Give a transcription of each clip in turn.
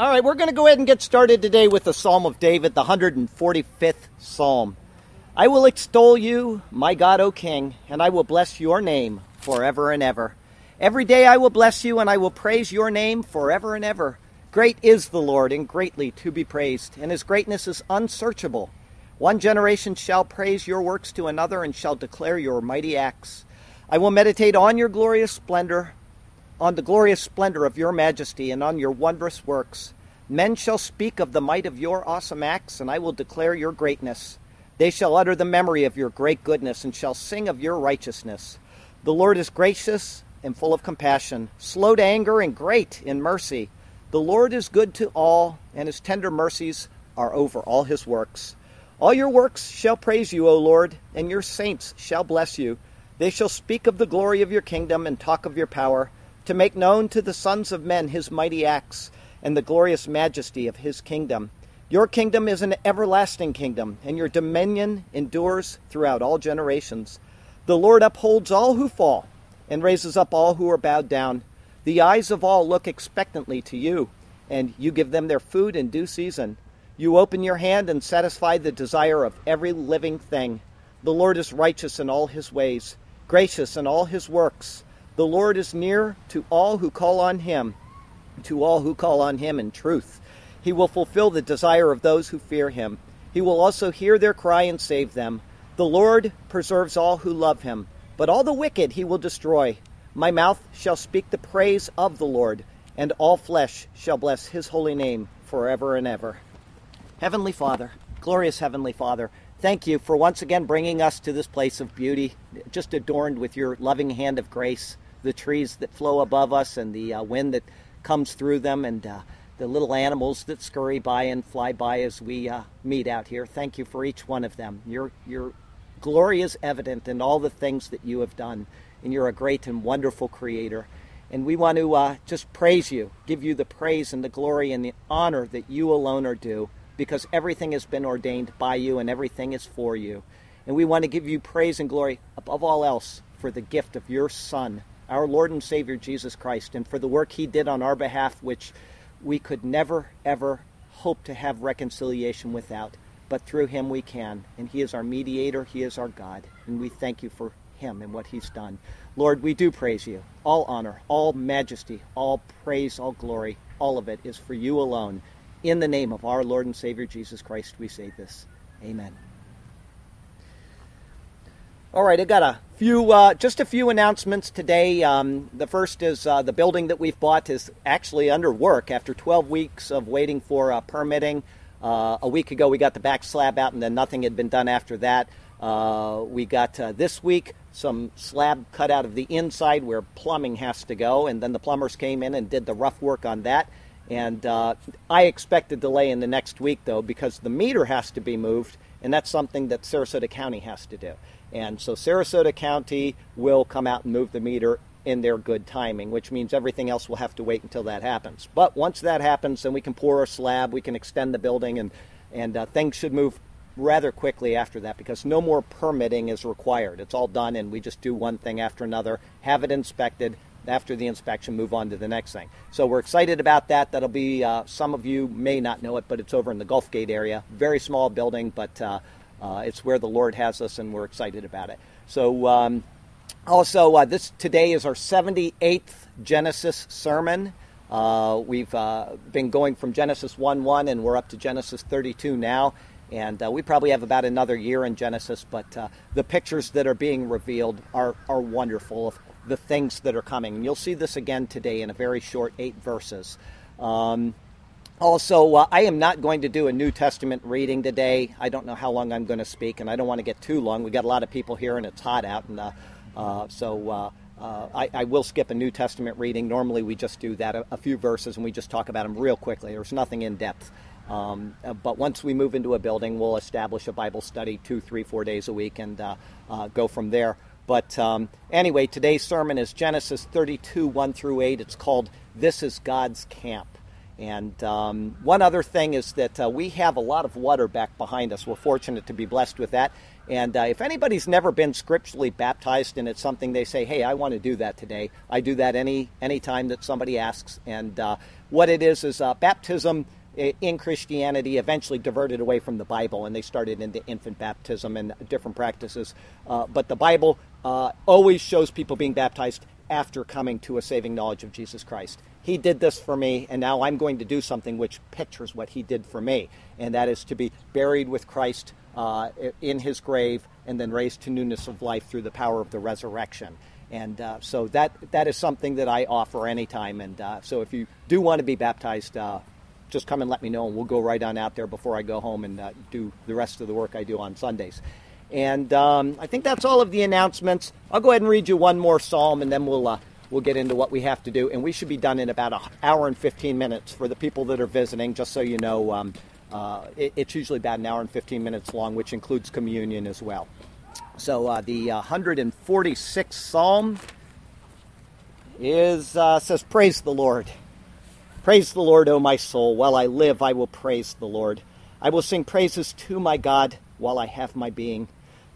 All right, we're going to go ahead and get started today with the Psalm of David, the 145th Psalm. I will extol you, my God, O King, and I will bless your name forever and ever. Every day I will bless you, and I will praise your name forever and ever. Great is the Lord, and greatly to be praised, and his greatness is unsearchable. One generation shall praise your works to another, and shall declare your mighty acts. I will meditate on your glorious splendor, on the glorious splendor of your majesty, and on your wondrous works. Men shall speak of the might of your awesome acts, and I will declare your greatness. They shall utter the memory of your great goodness, and shall sing of your righteousness. The Lord is gracious and full of compassion, slow to anger and great in mercy. The Lord is good to all, and his tender mercies are over all his works. All your works shall praise you, O Lord, and your saints shall bless you. They shall speak of the glory of your kingdom and talk of your power, to make known to the sons of men his mighty acts and the glorious majesty of his kingdom. Your kingdom is an everlasting kingdom, and your dominion endures throughout all generations. The Lord upholds all who fall and raises up all who are bowed down. The eyes of all look expectantly to you, and you give them their food in due season. You open your hand and satisfy the desire of every living thing. The Lord is righteous in all his ways, gracious in all his works. The Lord is near to all who call on him, in truth. He will fulfill the desire of those who fear him. He will also hear their cry and save them. The Lord preserves all who love him, but all the wicked he will destroy. My mouth shall speak the praise of the Lord, and all flesh shall bless his holy name forever and ever. Heavenly Father, glorious Heavenly Father, thank you for once again bringing us to this place of beauty, just adorned with your loving hand of grace. The trees that flow above us, and the wind that comes through them, and the little animals that scurry by and fly by as we meet out here. Thank you for each one of them. Your glory is evident in all the things that you have done, and you're a great and wonderful creator. And we want to just praise you, give you the praise and the glory and the honor that you alone are due, because everything has been ordained by you and everything is for you. And we want to give you praise and glory above all else for the gift of your Son, our Lord and Savior, Jesus Christ, and for the work he did on our behalf, which we could never, ever hope to have reconciliation without. But through him we can, and he is our mediator, he is our God, and we thank you for him and what he's done. Lord, we do praise you. All honor, all majesty, all praise, all glory, all of it is for you alone. In the name of our Lord and Savior, Jesus Christ, we say this. Amen. All right, I got a few, just a few announcements today. The first is the building that we've bought is actually under work after 12 weeks of waiting for permitting. A week ago, we got the back slab out, and then nothing had been done after that. We got this week some slab cut out of the inside where plumbing has to go, and then the plumbers came in and did the rough work on that. And I expect a delay in the next week, though, because the meter has to be moved, and that's something that Sarasota County has to do. And so Sarasota County will come out and move the meter in their good timing, which means everything else will have to wait until that happens. But once that happens, then we can pour our slab, we can extend the building, and things should move rather quickly after that, because no more permitting is required. It's all done, and we just do one thing after another, have it inspected. After the inspection, move on to the next thing. So we're excited about that. That'll be, some of you may not know it, but it's over in the Gulf Gate area. Very small building, but it's where the Lord has us, and we're excited about it. So today is our 78th Genesis sermon. We've been going from Genesis 1:1, and we're up to Genesis 32 now. And we probably have about another year in Genesis, but the pictures that are being revealed are wonderful of the things that are coming. You'll see this again today in a very short 8 verses. I am not going to do a New Testament reading today. I don't know how long I'm going to speak, and I don't want to get too long. We got a lot of people here, and it's hot out, and I will skip a New Testament reading. Normally we just do that, a few verses, and we just talk about them real quickly. There's nothing in depth. But once we move into a building, we'll establish a Bible study 2, 3, 4 days a week and go from there. But anyway, today's sermon is Genesis 32, 1-8. It's called This is God's Camp. And one other thing is that we have a lot of water back behind us. We're fortunate to be blessed with that. And if anybody's never been scripturally baptized and it's something they say, hey, I want to do that today, I do that any time that somebody asks. And what it is baptism in Christianity eventually diverted away from the Bible, and they started into infant baptism and different practices. But the Bible always shows people being baptized after coming to a saving knowledge of Jesus Christ. He did this for me, and now I'm going to do something which pictures what he did for me, and that is to be buried with Christ in his grave and then raised to newness of life through the power of the resurrection. And so that is something that I offer anytime. And so if you do want to be baptized, just come and let me know, and we'll go right on out there before I go home and do the rest of the work I do on Sundays. And I think that's all of the announcements. I'll go ahead and read you one more psalm, and then we'll get into what we have to do. And we should be done in about an hour and 15 minutes for the people that are visiting, just so you know. It's usually about an hour and 15 minutes long, which includes communion as well. So the 146th Psalm says, "Praise the Lord. Praise the Lord, O my soul. While I live, I will praise the Lord. I will sing praises to my God while I have my being.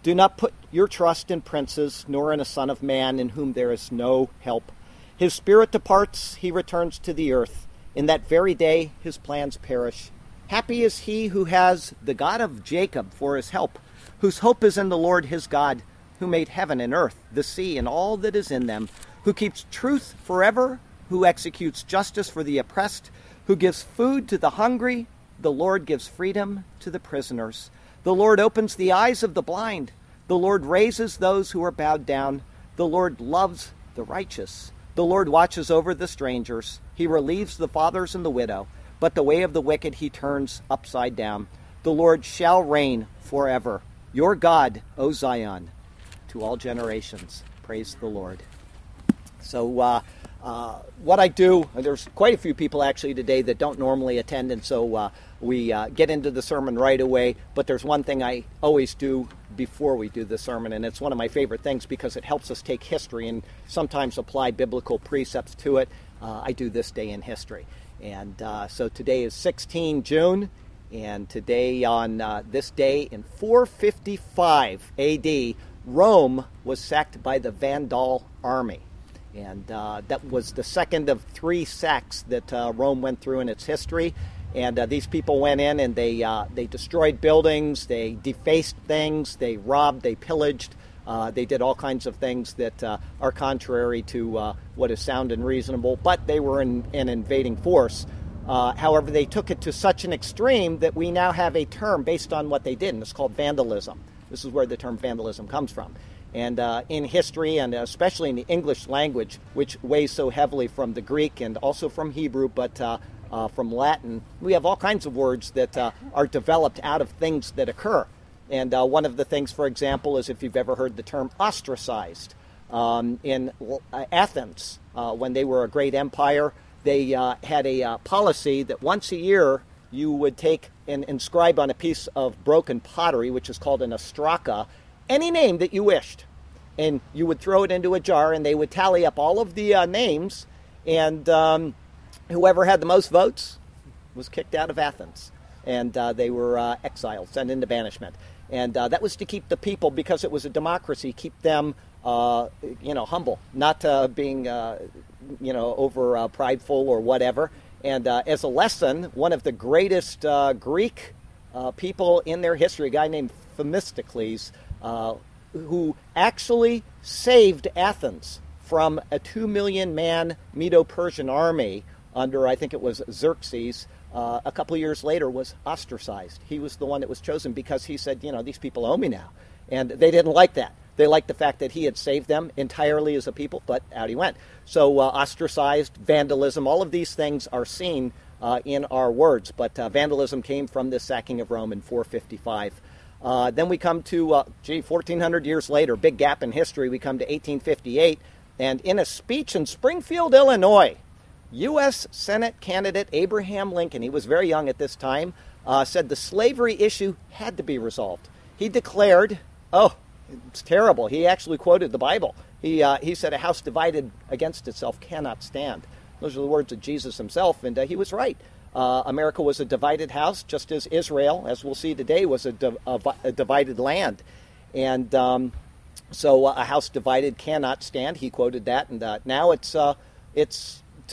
Do not put your trust in princes, nor in a son of man in whom there is no help. His spirit departs, he returns to the earth. In that very day, his plans perish. Happy is he who has the God of Jacob for his help, whose hope is in the Lord his God, who made heaven and earth, the sea, and all that is in them, who keeps truth forever, who executes justice for the oppressed, who gives food to the hungry. The Lord gives freedom to the prisoners. The Lord opens the eyes of the blind. The Lord raises those who are bowed down. The Lord loves the righteous. The Lord watches over the strangers. He relieves the fathers and the widow. But the way of the wicked he turns upside down. The Lord shall reign forever. Your God, O Zion, to all generations. Praise the Lord." So what I do, there's quite a few people actually today that don't normally attend, and so we get into the sermon right away. But there's one thing I always do before we do the sermon, and it's one of my favorite things because it helps us take history and sometimes apply biblical precepts to it. I do this day in history. And so today is 16 June, and today on this day in 455 AD, Rome was sacked by the Vandal army. And that was the second of three sacks that Rome went through in its history. And these people went in and they destroyed buildings, they defaced things, they robbed, they pillaged. They did all kinds of things that are contrary to what is sound and reasonable, but they were an invading force. However, they took it to such an extreme that we now have a term based on what they did, and it's called vandalism. This is where the term vandalism comes from. And in history, and especially in the English language, which weighs so heavily from the Greek and also from Hebrew, but from Latin, we have all kinds of words that are developed out of things that occur. And one of the things, for example, is if you've ever heard the term ostracized. In Athens, when they were a great empire, they had a policy that once a year you would take and inscribe on a piece of broken pottery, which is called an ostraca, any name that you wished. And you would throw it into a jar, and they would tally up all of the names, and whoever had the most votes was kicked out of Athens. And they were exiled, sent into banishment. And that was to keep the people, because it was a democracy, keep them, humble, not being, over prideful or whatever. And as a lesson, one of the greatest Greek people in their history, a guy named Themistocles, who actually saved Athens from a 2-million-man Medo-Persian army under, I think it was Xerxes, a couple years later was ostracized. He was the one that was chosen because he said, these people owe me now. And they didn't like that. They liked the fact that he had saved them entirely as a people, but out he went. So ostracized, vandalism, all of these things are seen in our words. But vandalism came from the sacking of Rome in 455. Then we come to, 1,400 years later, big gap in history, we come to 1858. And in a speech in Springfield, Illinois, U.S. Senate candidate Abraham Lincoln, he was very young at this time, said the slavery issue had to be resolved. He declared, oh, it's terrible. He actually quoted the Bible. He said, "A house divided against itself cannot stand." Those are the words of Jesus himself, and he was right. America was a divided house, just as Israel, as we'll see today, was a divided land. And so a house divided cannot stand. He quoted that. And now it's to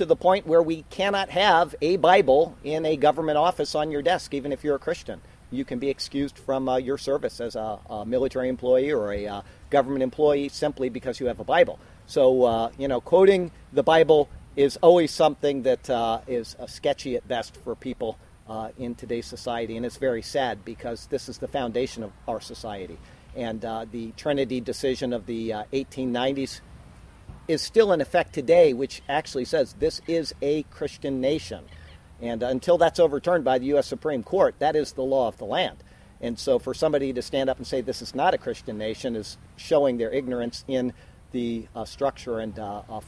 the point where we cannot have a Bible in a government office on your desk, even if you're a Christian. You can be excused from your service as a military employee or a government employee simply because you have a Bible. So, quoting the Bible is always something that is sketchy at best for people in today's society. And it's very sad because this is the foundation of our society. And the Trinity decision of the 1890s is still in effect today, which actually says this is a Christian nation. And until that's overturned by the U.S. Supreme Court, that is the law of the land. And so for somebody to stand up and say this is not a Christian nation is showing their ignorance in the structure and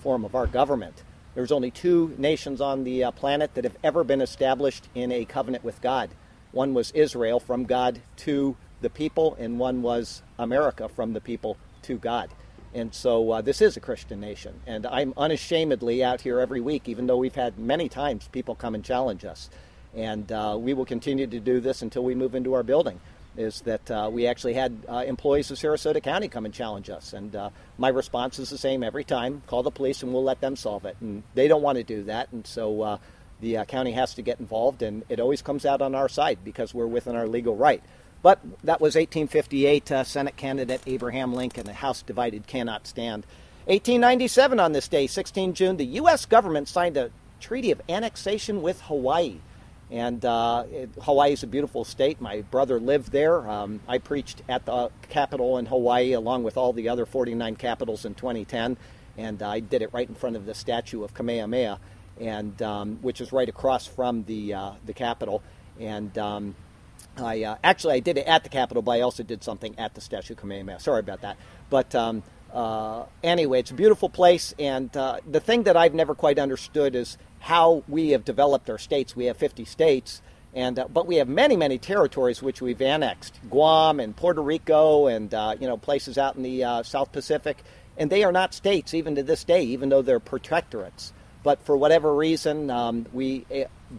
form of our government. There's only two nations on the planet that have ever been established in a covenant with God. One was Israel, from God to the people, and one was America, from the people to God. And so this is a Christian nation. And I'm unashamedly out here every week, even though we've had many times people come and challenge us. And we will continue to do this until we move into our building, is that we actually had employees of Sarasota County come and challenge us. And my response is the same every time: call the police and we'll let them solve it. And they don't want to do that. And so the county has to get involved. And it always comes out on our side because we're within our legal right. But that was 1858, Senate candidate Abraham Lincoln, a house divided cannot stand. 1897, on this day, 16 June, the U.S. government signed a treaty of annexation with Hawaii. And Hawaii is a beautiful state. My brother lived there. I preached at the Capitol in Hawaii along with all the other 49 capitals in 2010. And I did it right in front of the statue of Kamehameha, and which is right across from the Capitol. And I did it at the Capitol, but I also did something at the statue of Kamehameha. Sorry about that. But anyway, it's a beautiful place. And the thing that I've never quite understood is how we have developed our states. We have 50 states, and but we have many, many territories which we've annexed. Guam and Puerto Rico and places out in the South Pacific. And they are not states even to this day, even though they're protectorates. But for whatever reason, we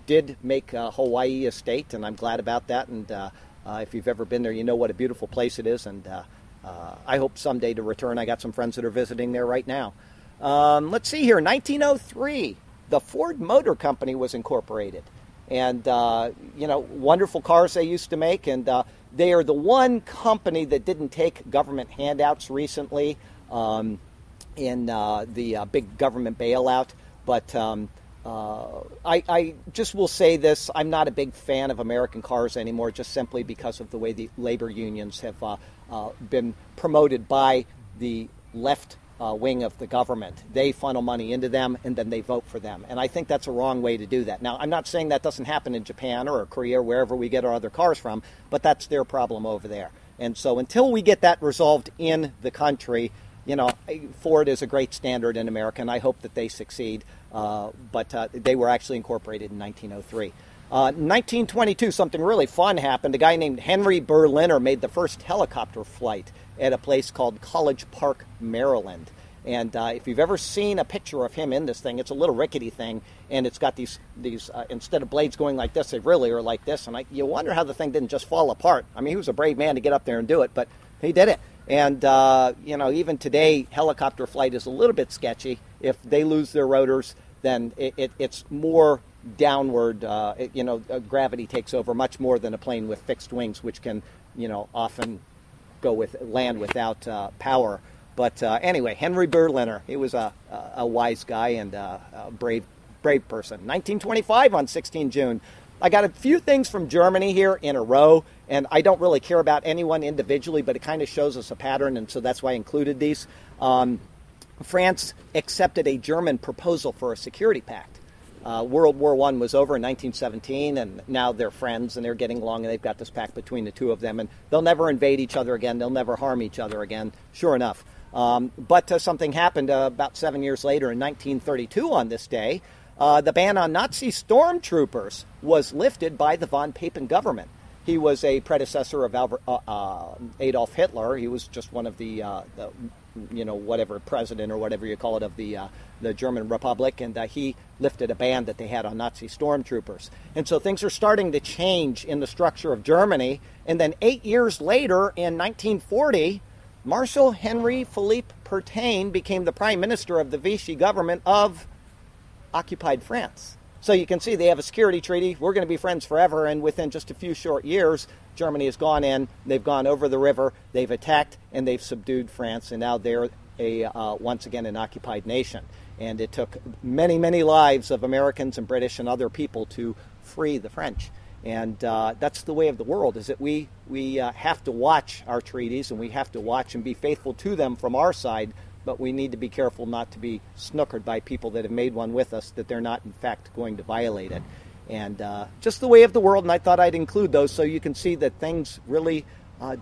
did make Hawaii a state, and I'm glad about that. And if you've ever been there, you know what a beautiful place it is. And I hope someday to return. I got some friends that are visiting there right now. Let's see here. 1903, the Ford Motor Company was incorporated. And, wonderful cars they used to make. And they are the one company that didn't take government handouts recently in the big government bailout. But I just will say this. I'm not a big fan of American cars anymore, just simply because of the way the labor unions have been promoted by the left wing of the government. They funnel money into them, and then they vote for them. And I think that's a wrong way to do that. Now, I'm not saying that doesn't happen in Japan or Korea or wherever we get our other cars from, but that's their problem over there. And so until we get that resolved in the country, Ford is a great standard in America, and I hope that they succeed. But they were actually incorporated in 1903. 1922, something really fun happened. A guy named Henry Berliner made the first helicopter flight at a place called College Park, Maryland. And if you've ever seen a picture of him in this thing, it's a little rickety thing, and it's got these instead of blades going like this, they really are like this. And you wonder how the thing didn't just fall apart. I mean, he was a brave man to get up there and do it, but he did it. And, even today, helicopter flight is a little bit sketchy. If they lose their rotors, then it's more downward. Gravity takes over much more than a plane with fixed wings, which can, often land without power. But anyway, Henry Berliner, he was a wise guy and a brave person. 1925, on 16 June. I got a few things from Germany here in a row, and I don't really care about anyone individually, but it kind of shows us a pattern, and so that's why I included these. France accepted a German proposal for a security pact. World War I was over in 1917, and now they're friends, and they're getting along, and they've got this pact between the two of them, and they'll never invade each other again. They'll never harm each other again, sure enough. But something happened about 7 years later in 1932 on this day. The ban on Nazi stormtroopers was lifted by the von Papen government. He was a predecessor of Adolf Hitler. He was just one of the president or whatever you call it of the German Republic, and he lifted a ban that they had on Nazi stormtroopers. And so things are starting to change in the structure of Germany. And then 8 years later, in 1940, Marshal Henri Philippe Pétain became the prime minister of the Vichy government of occupied France. So you can see they have a security treaty. We're going to be friends forever. And within just a few short years, Germany has gone in. They've gone over the river. They've attacked and they've subdued France. And now they're once again an occupied nation. And it took many, many lives of Americans and British and other people to free the French. And that's the way of the world, is that we have to watch our treaties, and we have to watch and be faithful to them from our side. But we need to be careful not to be snookered by people that have made one with us, that they're not, in fact, going to violate it. And just the way of the world, and I thought I'd include those so you can see that things really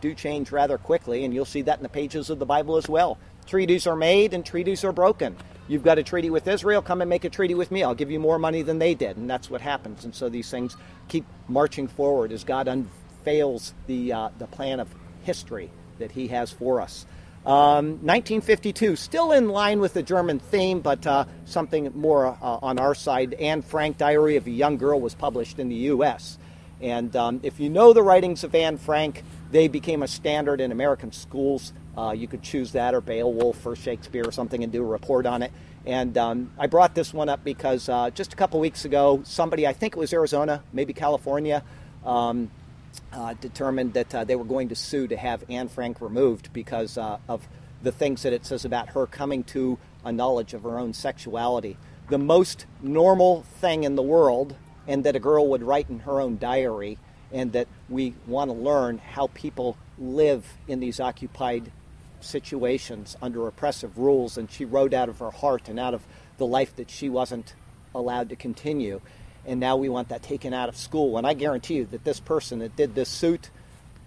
do change rather quickly, and you'll see that in the pages of the Bible as well. Treaties are made and treaties are broken. You've got a treaty with Israel, come and make a treaty with me. I'll give you more money than they did, and that's what happens. And so these things keep marching forward as God unveils the plan of history that he has for us. 1952, still in line with the German theme, but something more on our side. Anne Frank, Diary of a Young Girl, was published in the U.S. And if you know the writings of Anne Frank, they became a standard in American schools. You could choose that or Beowulf or Shakespeare or something and do a report on it. And I brought this one up because just a couple weeks ago, somebody, I think it was Arizona, maybe California, determined that they were going to sue to have Anne Frank removed because of the things that it says about her coming to a knowledge of her own sexuality. The most normal thing in the world, and that a girl would write in her own diary, and that we want to learn how people live in these occupied situations under oppressive rules. And she wrote out of her heart and out of the life that she wasn't allowed to continue. And now we want that taken out of school. And I guarantee you that this person that did this suit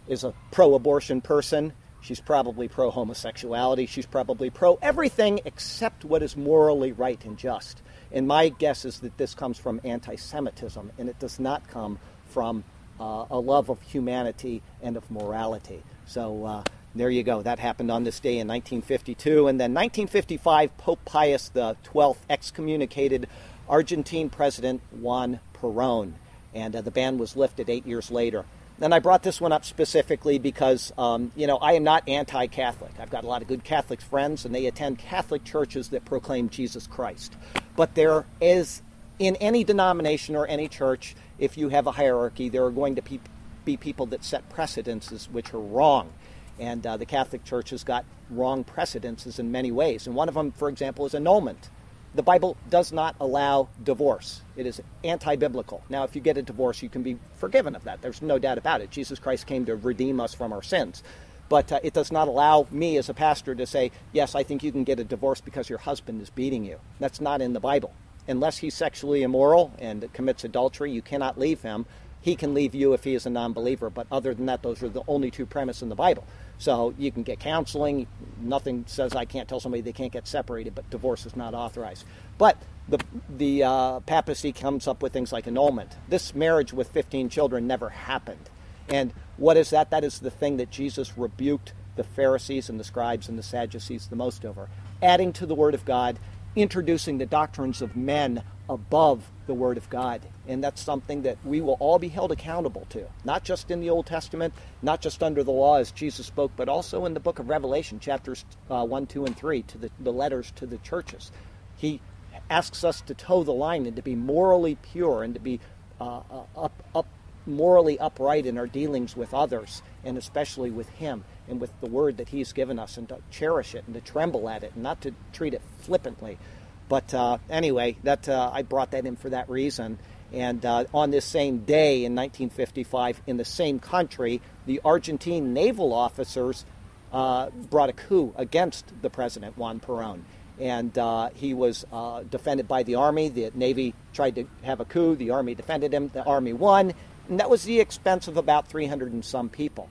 is a pro-abortion person. She's probably pro-homosexuality. She's probably pro-everything except what is morally right and just. And my guess is that this comes from anti-Semitism, and it does not come from a love of humanity and of morality. So there you go. That happened on this day in 1952. And then 1955, Pope Pius XII excommunicated Argentine President Juan Perón, and the ban was lifted 8 years later. And I brought this one up specifically because, you know, I am not anti-Catholic. I've got a lot of good Catholic friends, and they attend Catholic churches that proclaim Jesus Christ. But there is, in any denomination or any church, if you have a hierarchy, there are going to be people that set precedences which are wrong. And the Catholic Church has got wrong precedences in many ways. And one of them, for example, is annulment. The Bible does not allow divorce. It is anti-biblical. Now, if you get a divorce, you can be forgiven of that. There's no doubt about it. Jesus Christ came to redeem us from our sins. But it does not allow me as a pastor to say, yes, I think you can get a divorce because your husband is beating you. That's not in the Bible. Unless he's sexually immoral and commits adultery, you cannot leave him. He can leave you if he is a non-believer. But other than that, those are the only two premises in the Bible. So you can get counseling. Nothing says I can't tell somebody they can't get separated, but divorce is not authorized. But the papacy comes up with things like annulment. This marriage with 15 children never happened. And what is that? That is the thing that Jesus rebuked the Pharisees and the scribes and the Sadducees the most over. Adding to the Word of God, introducing the doctrines of men above the Word of God. And that's something that we will all be held accountable to, not just in the Old Testament, not just under the law as Jesus spoke, but also in the book of Revelation, chapters 1, 2, and 3, to the letters to the churches. He asks us to toe the line and to be morally pure and to be morally upright in our dealings with others, and especially with him and with the word that he's given us, and to cherish it and to tremble at it and not to treat it flippantly. But anyway, that I brought that in for that reason. And on this same day in 1955, in the same country, the Argentine naval officers brought a coup against the president, Juan Perón. And he was defended by the Army. The Navy tried to have a coup. The Army defended him. The Army won. And that was the expense of about 300 and some people.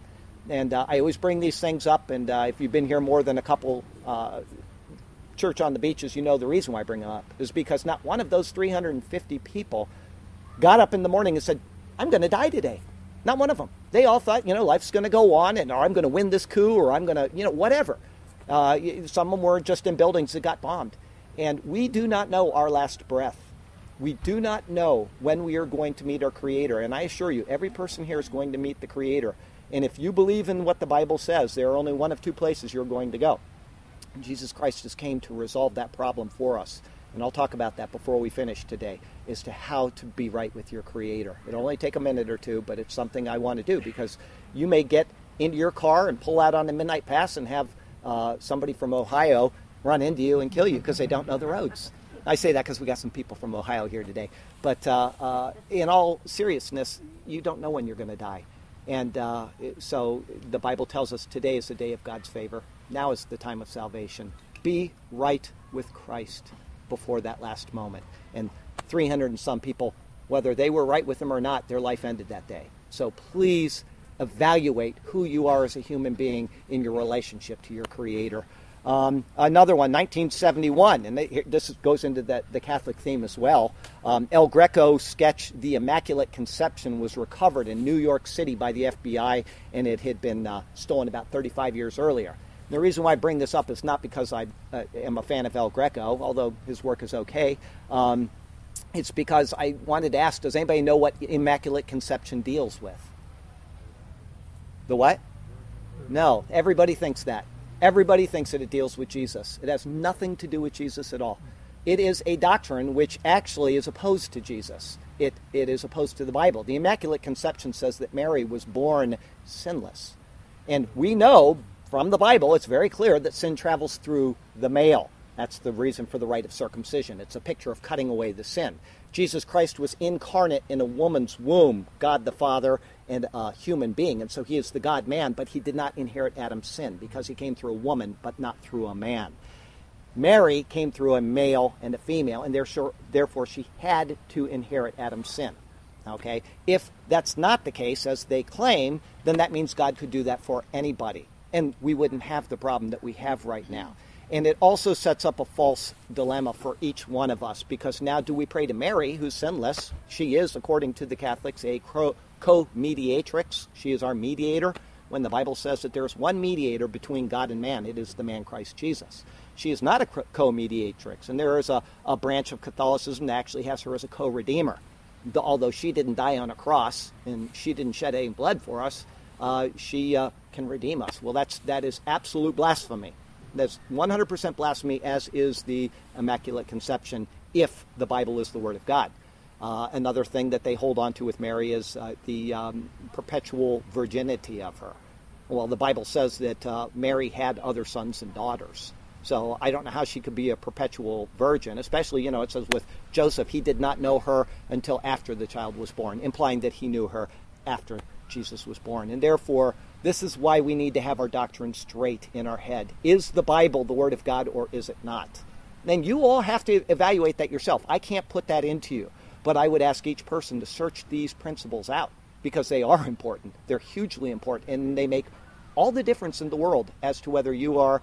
And I always bring these things up. And if you've been here more than a couple Church on the Beaches, you know the reason why I bring them up is because not one of those 350 people got up in the morning and said, I'm going to die today. Not one of them. They all thought, you know, life's going to go on, and or I'm going to win this coup, or I'm going to, you know, whatever. Some of them were just in buildings that got bombed. And we do not know our last breath. We do not know when we are going to meet our Creator. And I assure you, every person here is going to meet the Creator. And if you believe in what the Bible says, there are only one of two places you're going to go. Jesus Christ just came to resolve that problem for us. And I'll talk about that before we finish today, as to how to be right with your Creator. It'll only take a minute or two, but it's something I want to do, because you may get into your car and pull out on the Midnight Pass and have somebody from Ohio run into you and kill you because they don't know the roads. I say that because we got some people from Ohio here today. But in all seriousness, you don't know when you're going to die. And so the Bible tells us today is the day of God's favor. Now is the time of salvation. Be right with Christ before that last moment. And 300 and some people, whether they were right with him or not, their life ended that day. So please evaluate who you are as a human being in your relationship to your Creator. Another one, 1971, and this goes into the Catholic theme as well. El Greco's sketch, The Immaculate Conception, was recovered in New York City by the FBI, and it had been stolen about 35 years earlier. The reason why I bring this up is not because I am a fan of El Greco, although his work is okay. It's because I wanted to ask, does anybody know what Immaculate Conception deals with? The what? No, everybody thinks that. Everybody thinks that it deals with Jesus. It has nothing to do with Jesus at all. It is a doctrine which actually is opposed to Jesus. It is opposed to the Bible. The Immaculate Conception says that Mary was born sinless. And we know from the Bible, it's very clear that sin travels through the male. That's the reason for the rite of circumcision. It's a picture of cutting away the sin. Jesus Christ was incarnate in a woman's womb, God the Father and a human being. And so he is the God-man, but he did not inherit Adam's sin because he came through a woman, but not through a man. Mary came through a male and a female, and therefore she had to inherit Adam's sin. Okay? If that's not the case, as they claim, then that means God could do that for anybody. And we wouldn't have the problem that we have right now. And it also sets up a false dilemma for each one of us, because now do we pray to Mary, who's sinless? She is, according to the Catholics, a co-mediatrix. She is our mediator, when the Bible says that there is one mediator between God and man. It is the man Christ Jesus. She is not a co-mediatrix, and there is a branch of Catholicism that actually has her as a co-redeemer. Although she didn't die on a cross, and she didn't shed any blood for us, she can redeem us. Well, that is absolute blasphemy. That's 100% blasphemy, as is the Immaculate Conception, if the Bible is the Word of God. Another thing that they hold on to with Mary is the perpetual virginity of her. Well, the Bible says that Mary had other sons and daughters. So I don't know how she could be a perpetual virgin, especially, it says with Joseph, he did not know her until after the child was born, implying that he knew her after Jesus was born. And therefore, this is why we need to have our doctrine straight in our head. Is the Bible the Word of God, or is it not? Then you all have to evaluate that yourself. I can't put that into you, but I would ask each person to search these principles out, because they are important. They're hugely important, and they make all the difference in the world as to whether you are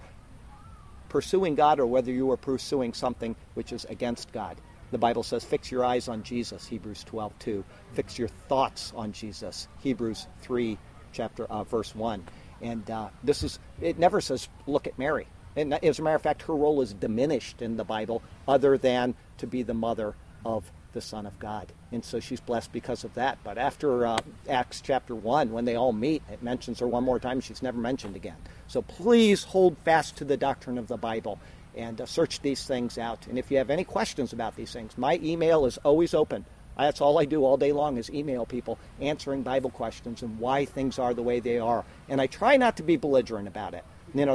pursuing God or whether you are pursuing something which is against God. The Bible says, fix your eyes on Jesus, Hebrews 12:2. Fix your thoughts on Jesus, Hebrews 3. Chapter verse 1, and this is it. Never says look at Mary, and as a matter of fact, her role is diminished in the Bible, other than to be the mother of the Son of God, and so she's blessed because of that. But after Acts chapter 1, when they all meet, it mentions her one more time. She's never mentioned again. So please hold fast to the doctrine of the Bible and search these things out. And if you have any questions about these things, my email is always open. That's all I do all day long, is email people answering Bible questions and why things are the way they are. And I try not to be belligerent about it.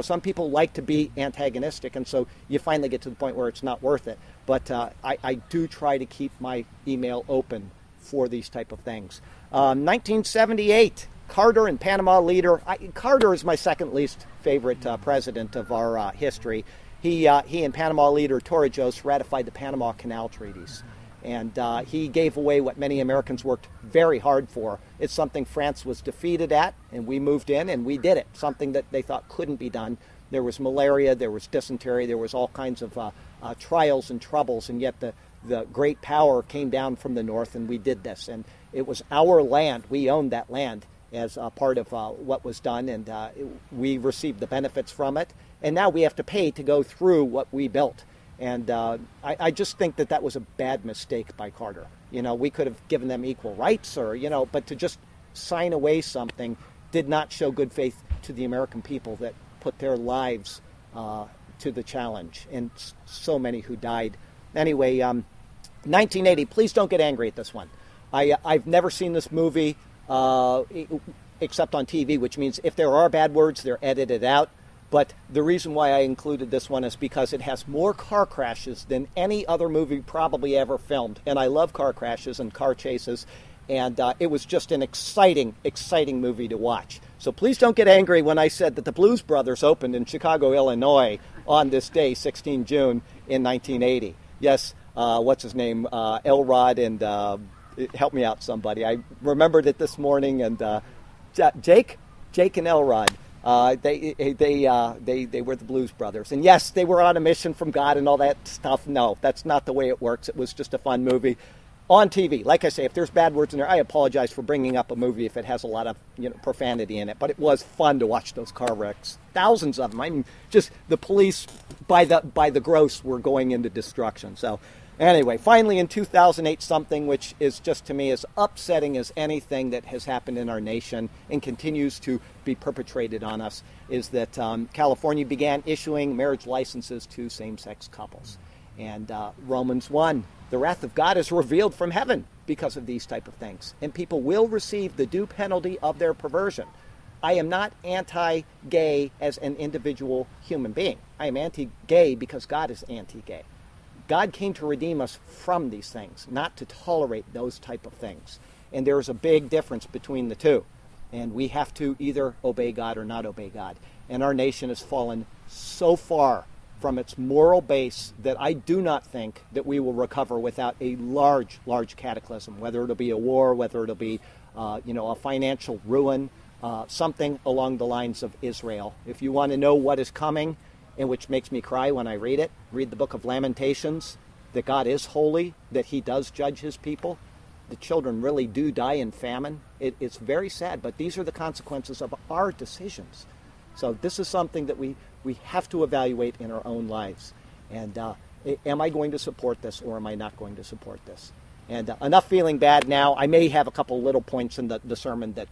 Some people like to be antagonistic, and so you finally get to the point where it's not worth it. But I do try to keep my email open for these type of things. 1978, Carter and Panama leader. Carter is my second least favorite president of our history. He and Panama leader Torrijos ratified the Panama Canal treaties. And he gave away what many Americans worked very hard for. It's something France was defeated at, and we moved in and we did it, something that they thought couldn't be done. There was malaria, there was dysentery, there was all kinds of trials and troubles, and yet the great power came down from the north, and we did this. And it was our land. We owned that land as a part of what was done, and we received the benefits from it. And now we have to pay to go through what we built. And I just think that was a bad mistake by Carter. We could have given them equal rights, but to just sign away something did not show good faith to the American people that put their lives to the challenge, and so many who died. Anyway, 1980, please don't get angry at this one. I've never seen this movie except on TV, which means if there are bad words, they're edited out. But the reason why I included this one is because it has more car crashes than any other movie probably ever filmed. And I love car crashes and car chases. And it was just an exciting, exciting movie to watch. So please don't get angry when I said that the Blues Brothers opened in Chicago, Illinois on this day, 16 June in 1980. Yes, what's his name? Elrod and help me out, somebody. I remembered it this morning. And Jake and Elrod. They were the Blues Brothers. And yes, they were on a mission from God and all that stuff. No, that's not the way it works. It was just a fun movie on TV. Like I say, if there's bad words in there, I apologize for bringing up a movie if it has a lot of profanity in it. But it was fun to watch those car wrecks. Thousands of them. I mean, just the police by the gross were going into destruction. So anyway, finally in 2008, something which is just to me as upsetting as anything that has happened in our nation and continues to be perpetrated on us, is that California began issuing marriage licenses to same-sex couples. And Romans 1, the wrath of God is revealed from heaven because of these type of things. And people will receive the due penalty of their perversion. I am not anti-gay as an individual human being. I am anti-gay because God is anti-gay. God came to redeem us from these things, not to tolerate those type of things. And there is a big difference between the two. And we have to either obey God or not obey God. And our nation has fallen so far from its moral base that I do not think that we will recover without a large, large cataclysm, whether it'll be a war, whether it'll be a financial ruin, something along the lines of Israel. If you want to know what is coming, and which makes me cry when I read it. Read the book of Lamentations, that God is holy, that he does judge his people. The children really do die in famine. It's very sad, but these are the consequences of our decisions. So this is something that we have to evaluate in our own lives. And am I going to support this or am I not going to support this? And enough feeling bad now. I may have a couple little points in the sermon that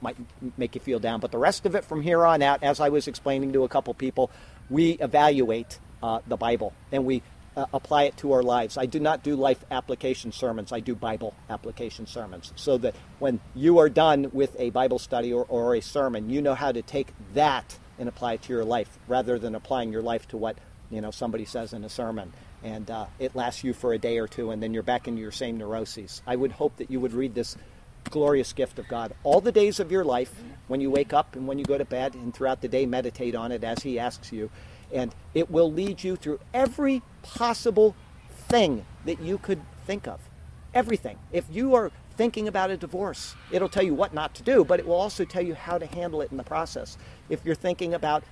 might make you feel down. But the rest of it from here on out, as I was explaining to a couple people, we evaluate the Bible and we apply it to our lives. I do not do life application sermons. I do Bible application sermons so that when you are done with a Bible study or a sermon, you know how to take that and apply it to your life rather than applying your life to what somebody says in a sermon. And it lasts you for a day or two, and then you're back into your same neuroses. I would hope that you would read this glorious gift of God all the days of your life, when you wake up and when you go to bed, and throughout the day meditate on it as he asks you. And it will lead you through every possible thing that you could think of. Everything. If you are thinking about a divorce, it'll tell you what not to do, but it will also tell you how to handle it in the process. If you're thinking about,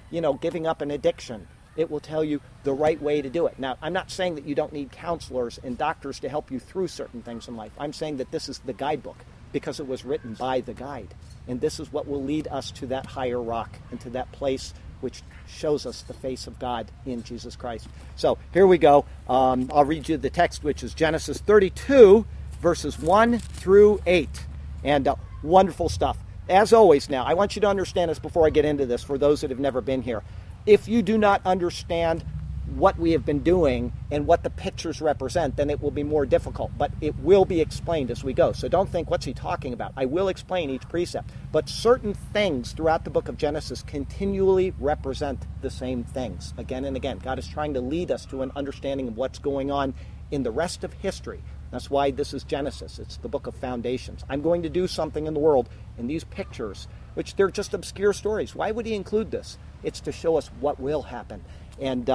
giving up an addiction, it will tell you the right way to do it. Now, I'm not saying that you don't need counselors and doctors to help you through certain things in life. I'm saying that this is the guidebook because it was written by the guide. And this is what will lead us to that higher rock and to that place which shows us the face of God in Jesus Christ. So here we go. I'll read you the text, which is Genesis 32, verses 1 through 8. And wonderful stuff. As always now, I want you to understand this before I get into this for those that have never been here. If you do not understand what we have been doing and what the pictures represent, then it will be more difficult. But it will be explained as we go. So don't think, what's he talking about? I will explain each precept. But certain things throughout the book of Genesis continually represent the same things again and again. God is trying to lead us to an understanding of what's going on in the rest of history. That's why this is Genesis. It's the book of foundations. I'm going to do something in the world, and these pictures, which they're just obscure stories. Why would he include this? It's to show us what will happen. And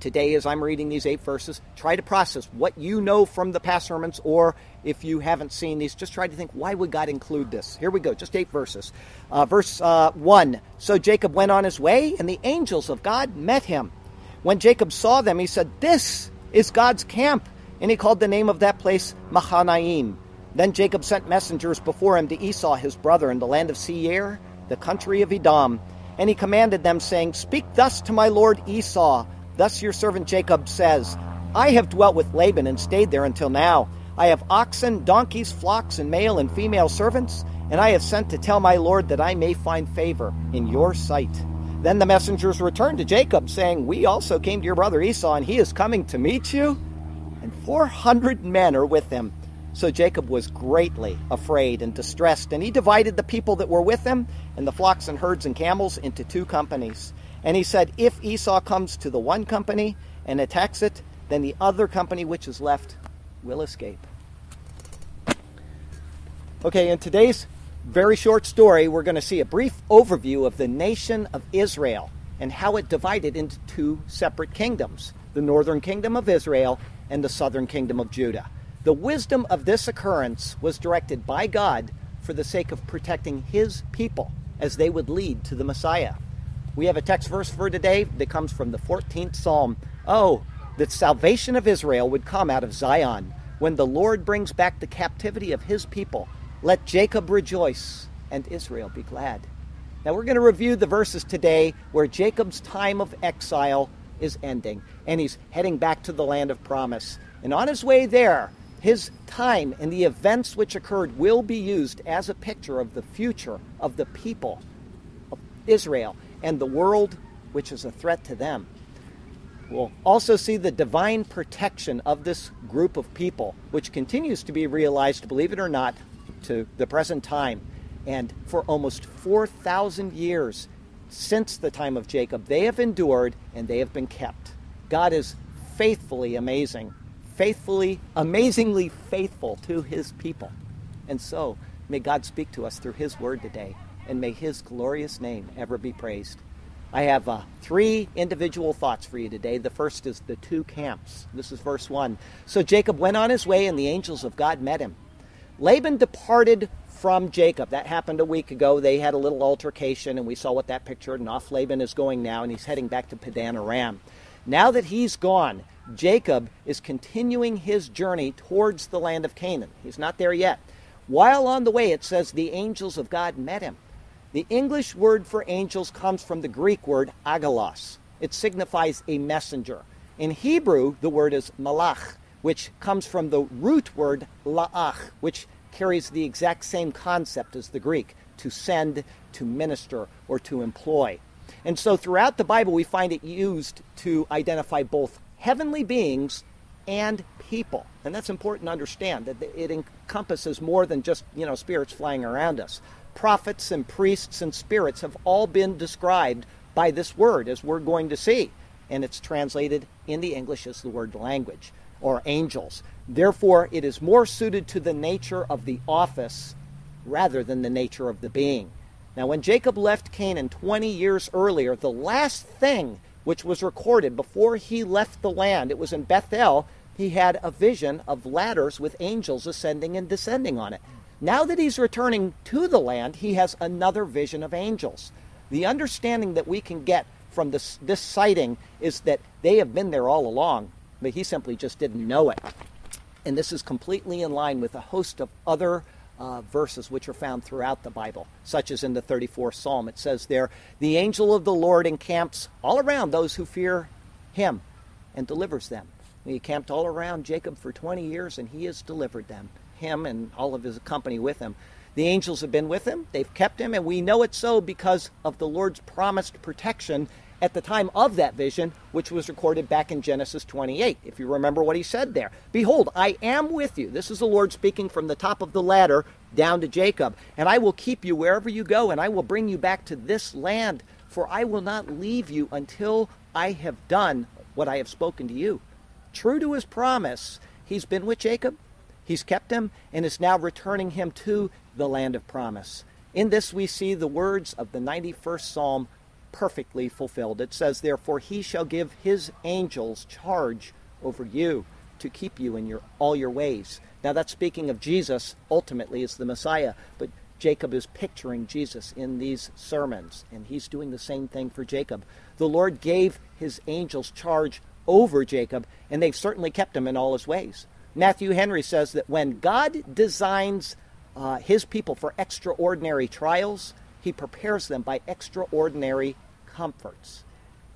today, as I'm reading these 8 verses, try to process what you know from the past sermons, or if you haven't seen these, just try to think, why would God include this? Here we go, just 8 verses. Verse 1, so Jacob went on his way, and the angels of God met him. When Jacob saw them, he said, this is God's camp. And he called the name of that place Mahanaim. Then Jacob sent messengers before him to Esau, his brother, in the land of Seir, the country of Edom. And he commanded them, saying, speak thus to my lord Esau. Thus your servant Jacob says, I have dwelt with Laban and stayed there until now. I have oxen, donkeys, flocks, and male and female servants, and I have sent to tell my lord that I may find favor in your sight." Then the messengers returned to Jacob, saying, "We also came to your brother Esau, and he is coming to meet you." And 400 men are with him. So Jacob was greatly afraid and distressed, and he divided the people that were with him, and the flocks and herds and camels, into two companies. And he said, "If Esau comes to the one company and attacks it, then the other company which is left will escape." Okay, in today's very short story, we're going to see a brief overview of the nation of Israel and how it divided into two separate kingdoms, the northern kingdom of Israel and the southern kingdom of Judah. The wisdom of this occurrence was directed by God for the sake of protecting his people as they would lead to the Messiah. We have a text verse for today that comes from the 14th Psalm. "Oh, that salvation of Israel would come out of Zion. When the Lord brings back the captivity of his people, let Jacob rejoice and Israel be glad." Now we're going to review the verses today where Jacob's time of exile is ending and he's heading back to the land of promise. And on his way there, his time and the events which occurred will be used as a picture of the future of the people of Israel and the world, which is a threat to them. We'll also see the divine protection of this group of people, which continues to be realized, believe it or not, to the present time. And for almost 4,000 years since the time of Jacob, they have endured and they have been kept. God is amazingly faithful to his people. And so may God speak to us through his word today, and may his glorious name ever be praised. I have three individual thoughts for you today. The first is the two camps. This is verse 1. "So Jacob went on his way, and the angels of God met him. Laban departed from Jacob." That happened a week ago. They had a little altercation, and we saw what that pictured. And off Laban is going now, and he's heading back to Padan Aram. Now that he's gone, Jacob is continuing his journey towards the land of Canaan. He's not there yet. While on the way, it says the angels of God met him. The English word for angels comes from the Greek word agalos. It signifies a messenger. In Hebrew, the word is malach, which comes from the root word la'ach, which carries the exact same concept as the Greek, to send, to minister, or to employ. And so throughout the Bible, we find it used to identify both heavenly beings and people. And that's important to understand, that it encompasses more than just, spirits flying around us. Prophets and priests and spirits have all been described by this word, as we're going to see. And it's translated in the English as the word language, or angels. Therefore, it is more suited to the nature of the office rather than the nature of the being. Now, when Jacob left Canaan 20 years earlier, the last thing which was recorded before he left the land, it was in Bethel, he had a vision of ladders with angels ascending and descending on it. Now that he's returning to the land, he has another vision of angels. The understanding that we can get from this sighting is that they have been there all along, but he simply just didn't know it. And this is completely in line with a host of other verses which are found throughout the Bible, such as in the 34th Psalm. It says there, "The angel of the Lord encamps all around those who fear him and delivers them." He camped all around Jacob for 20 years, and he has delivered them, him and all of his company with him. The angels have been with him, they've kept him, and we know it so because of the Lord's promised protection at the time of that vision, which was recorded back in Genesis 28, if you remember what he said there. "Behold, I am with you." This is the Lord speaking from the top of the ladder down to Jacob. "And I will keep you wherever you go, and I will bring you back to this land, for I will not leave you until I have done what I have spoken to you." True to his promise, he's been with Jacob, he's kept him, and is now returning him to the land of promise. In this we see the words of the 91st Psalm perfectly fulfilled. It says, "Therefore he shall give his angels charge over you to keep you in all your ways." Now that's speaking of Jesus ultimately as the Messiah, but Jacob is picturing Jesus in these sermons, and he's doing the same thing for Jacob. The Lord gave his angels charge over Jacob, and they've certainly kept him in all his ways. Matthew Henry says that when God designs his people for extraordinary trials, he prepares them by extraordinary comforts.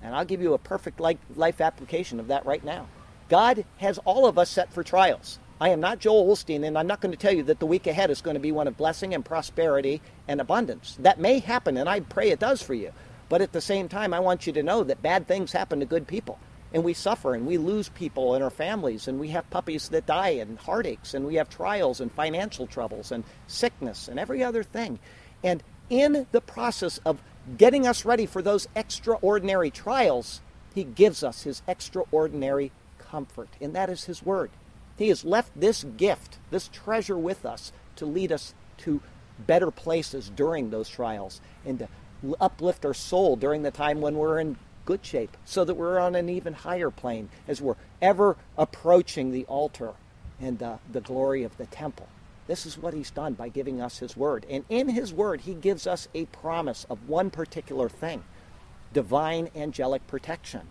And I'll give you a perfect life application of that right now. God has all of us set for trials. I am not Joel Olstein, and I'm not going to tell you that the week ahead is going to be one of blessing and prosperity and abundance. That may happen, and I pray it does for you. But at the same time, I want you to know that bad things happen to good people. And we suffer, and we lose people in our families, and we have puppies that die, and heartaches, and we have trials, and financial troubles, and sickness, and every other thing. And in the process of getting us ready for those extraordinary trials, He gives us His extraordinary comfort, and that is His Word. He has left this gift, this treasure with us to lead us to better places during those trials and to uplift our soul during the time when we're in good shape so that we're on an even higher plane as we're ever approaching the altar and the glory of the temple. This is what He's done by giving us His Word. And in His Word, He gives us a promise of one particular thing, divine angelic protection.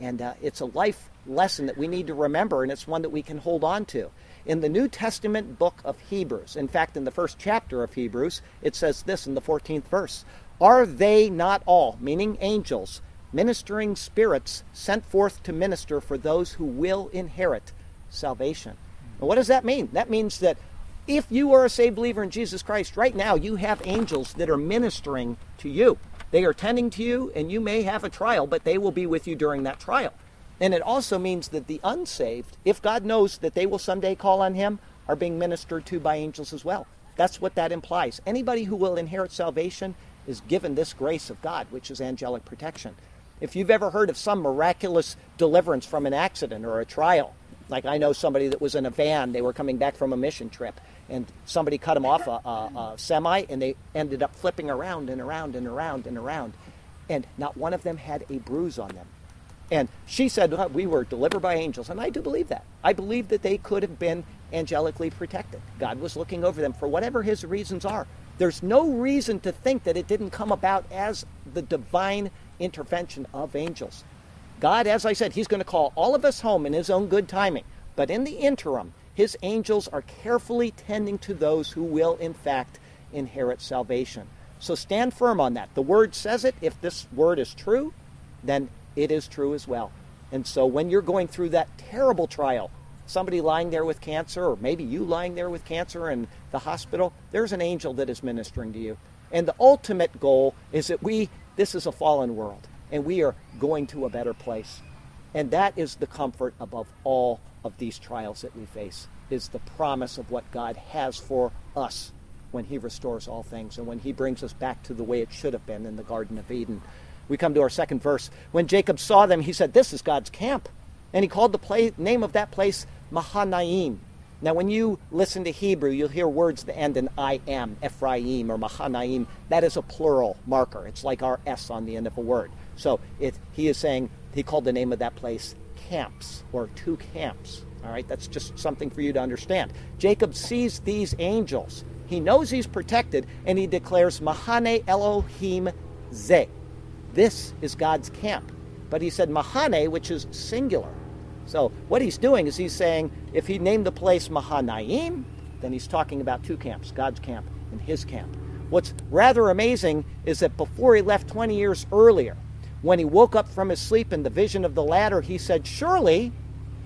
And it's a life lesson that we need to remember, and it's one that we can hold on to. In the New Testament book of Hebrews, in fact, in the first chapter of Hebrews, it says this in the 14th verse, "Are they not all," meaning angels, "ministering spirits sent forth to minister for those who will inherit salvation?" And what does that mean? That means that if you are a saved believer in Jesus Christ, right now you have angels that are ministering to you. They are tending to you, and you may have a trial, but they will be with you during that trial. And it also means that the unsaved, if God knows that they will someday call on Him, are being ministered to by angels as well. That's what that implies. Anybody who will inherit salvation is given this grace of God, which is angelic protection. If you've ever heard of some miraculous deliverance from an accident or a trial, like I know somebody that was in a van, they were coming back from a mission trip, and somebody cut them off a semi, and they ended up flipping around and around and around and around, and not one of them had a bruise on them. And she said, well, we were delivered by angels, and I do believe that. I believe that they could have been angelically protected. God was looking over them for whatever His reasons are. There's no reason to think that it didn't come about as the divine intervention of angels. God, as I said, He's going to call all of us home in His own good timing. But in the interim, His angels are carefully tending to those who will, in fact, inherit salvation. So stand firm on that. The Word says it. If this Word is true, then it is true as well. And so when you're going through that terrible trial, somebody lying there with cancer, or maybe you lying there with cancer in the hospital, there's an angel that is ministering to you. And the ultimate goal is that this is a fallen world, and we are going to a better place. And that is the comfort above all of these trials that we face, is the promise of what God has for us when He restores all things and when He brings us back to the way it should have been in the Garden of Eden. We come to our second verse. When Jacob saw them, he said, "This is God's camp." And he called the name of that place Mahanaim. Now, when you listen to Hebrew, you'll hear words that end in I am, Ephraim or Mahanaim. That is a plural marker. It's like our S on the end of a word. So he is saying he called the name of that place camps, or two camps. All right, that's just something for you to understand. Jacob sees these angels. He knows he's protected, and he declares Mahane Elohim Zeh. This is God's camp. But he said Mahane, which is singular. So what he's doing is he's saying, if he named the place Mahanaim, then he's talking about two camps, God's camp and His camp. What's rather amazing is that before he left 20 years earlier, when he woke up from his sleep in the vision of the ladder, he said, surely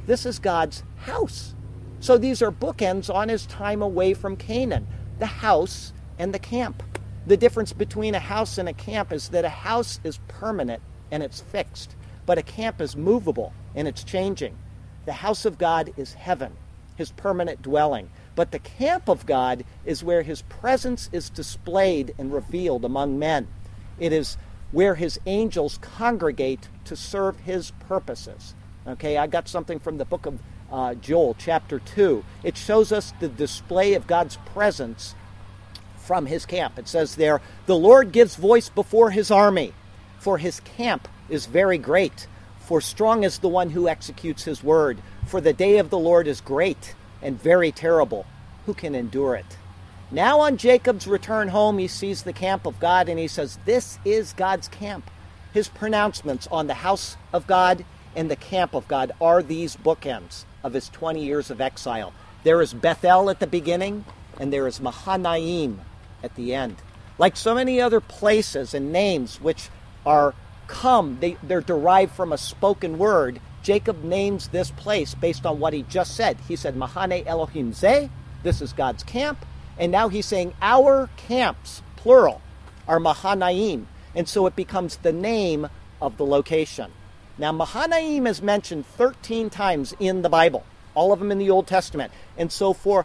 this is God's house. So these are bookends on his time away from Canaan, the house and the camp. The difference between a house and a camp is that a house is permanent and it's fixed, but a camp is movable and it's changing. The house of God is heaven, His permanent dwelling, but the camp of God is where His presence is displayed and revealed among men. It is where His angels congregate to serve His purposes. Okay, I got something from the book of Joel, chapter 2. It shows us the display of God's presence from His camp. It says there, the Lord gives voice before His army, for His camp is very great. For strong is the one who executes His word. For the day of the Lord is great and very terrible. Who can endure it? Now on Jacob's return home, he sees the camp of God, and he says, this is God's camp. His pronouncements on the house of God and the camp of God are these bookends of his 20 years of exile. There is Bethel at the beginning, and there is Mahanaim at the end. Like so many other places and names which are they're derived from a spoken word, Jacob names this place based on what he just said. He said, Mahane Elohim Zeh, this is God's camp. And now he's saying our camps, plural, are Mahanaim. And so it becomes the name of the location. Now, Mahanaim is mentioned 13 times in the Bible, all of them in the Old Testament. And so for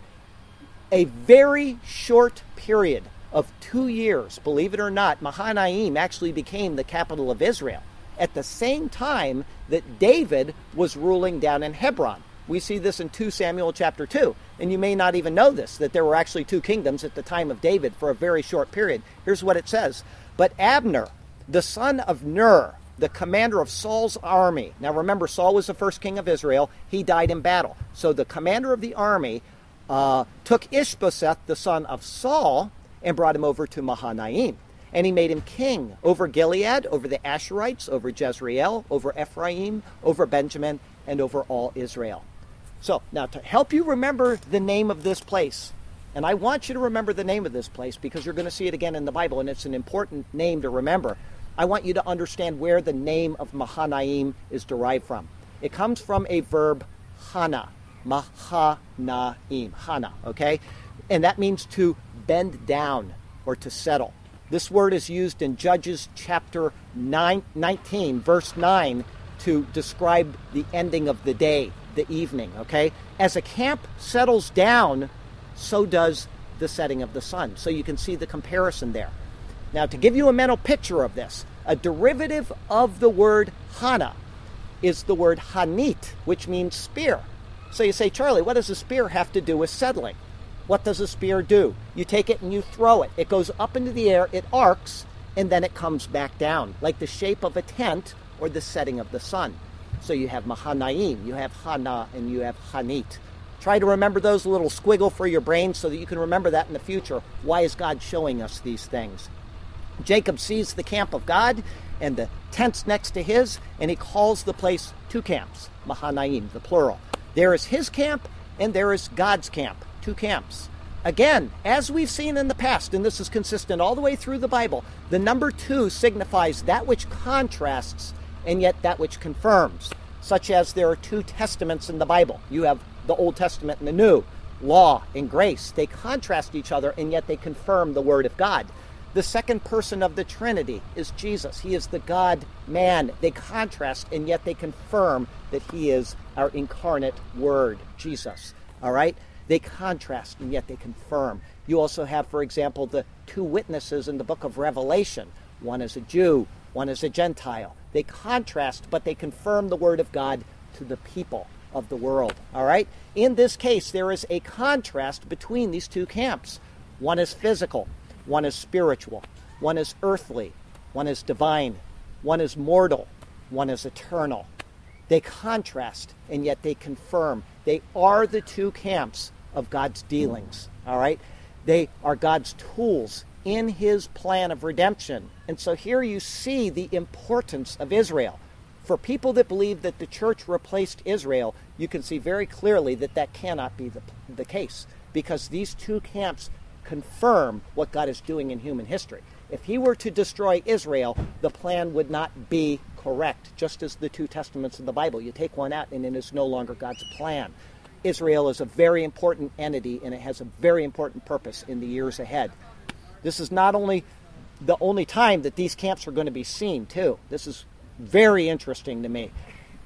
a very short period of 2 years, believe it or not, Mahanaim actually became the capital of Israel at the same time that David was ruling down in Hebron. We see this in 2 Samuel chapter 2. And you may not even know this, that there were actually two kingdoms at the time of David for a very short period. Here's what it says. But Abner, the son of Ner, the commander of Saul's army. Now remember, Saul was the first king of Israel. He died in battle. So the commander of the army took Ishbosheth, the son of Saul, and brought him over to Mahanaim. And he made him king over Gilead, over the Asherites, over Jezreel, over Ephraim, over Benjamin, and over all Israel. So now to help you remember the name of this place, and I want you to remember the name of this place because you're going to see it again in the Bible, and it's an important name to remember. I want you to understand where the name of Mahanaim is derived from. It comes from a verb, hana, Mahanaim, hana, okay? And that means to bend down or to settle. This word is used in Judges chapter 19, verse 9, to describe the ending of the day, the evening, okay? As a camp settles down, so does the setting of the sun. So you can see the comparison there. Now, to give you a mental picture of this, a derivative of the word hana is the word hanit, which means spear. So you say, Charlie, what does a spear have to do with settling? What does a spear do? You take it and you throw it. It goes up into the air, it arcs, and then it comes back down, like the shape of a tent or the setting of the sun. So you have Mahanaim, you have Hana, and you have Hanit. Try to remember those, a little squiggle for your brain so that you can remember that in the future. Why is God showing us these things? Jacob sees the camp of God and the tents next to his, and he calls the place two camps, Mahanaim, the plural. There is his camp and there is God's camp, two camps. Again, as we've seen in the past, and this is consistent all the way through the Bible, the number 2 signifies that which contrasts and yet that which confirms, such as there are 2 testaments in the Bible. You have the Old Testament and the New, law and grace. They contrast each other and yet they confirm the Word of God. The second person of the Trinity is Jesus. He is the God-man. They contrast, and yet they confirm that he is our incarnate Word, Jesus. All right? They contrast, and yet they confirm. You also have, for example, the 2 witnesses in the book of Revelation. One is a Jew, one is a Gentile. They contrast, but they confirm the Word of God to the people of the world. All right? In this case, there is a contrast between these 2 camps. One is physical. One is spiritual, one is earthly, one is divine, one is mortal, one is eternal. They contrast and yet they confirm. They are the 2 camps of God's dealings, all right? They are God's tools in his plan of redemption. And so here you see the importance of Israel. For people that believe that the church replaced Israel, you can see very clearly that that cannot be the case because these 2 camps confirm what God is doing in human history. If he were to destroy Israel, the plan would not be correct, just as the 2 testaments in the Bible. You take one out and it is no longer God's plan. Israel is a very important entity and it has a very important purpose in the years ahead. This is not only the only time that these camps are going to be seen, too. This is very interesting to me.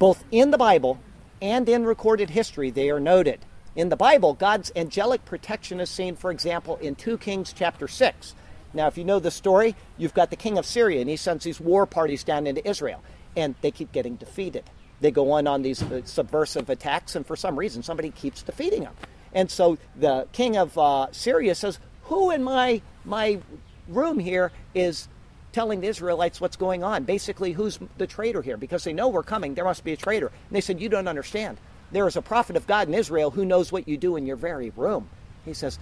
Both in the Bible and in recorded history, they are noted. In the Bible, God's angelic protection is seen, for example, in 2 Kings chapter 6. Now, if you know the story, you've got the king of Syria, and he sends these war parties down into Israel, and they keep getting defeated. They go on these subversive attacks, and for some reason, somebody keeps defeating them. And so the king of Syria says, who in my room here is telling the Israelites what's going on? Basically, who's the traitor here? Because they know we're coming, there must be a traitor. And they said, you don't understand. There is a prophet of God in Israel who knows what you do in your very room. He says,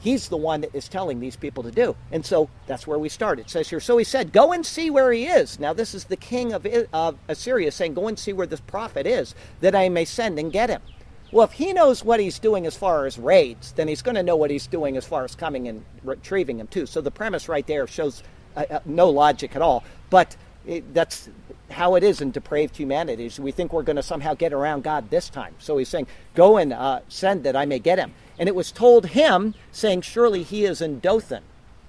he's the one that is telling these people to do. And so that's where we start. It says here, so he said, go and see where he is. Now this is the king of Assyria saying, go and see where this prophet is, that I may send and get him. Well, if he knows what he's doing as far as raids, then he's going to know what he's doing as far as coming and retrieving him too. So the premise right there shows no logic at all. But That's how it is in depraved humanity. Is we think we're going to somehow get around God this time. So he's saying, go and send that I may get him. And it was told him, saying, surely he is in Dothan.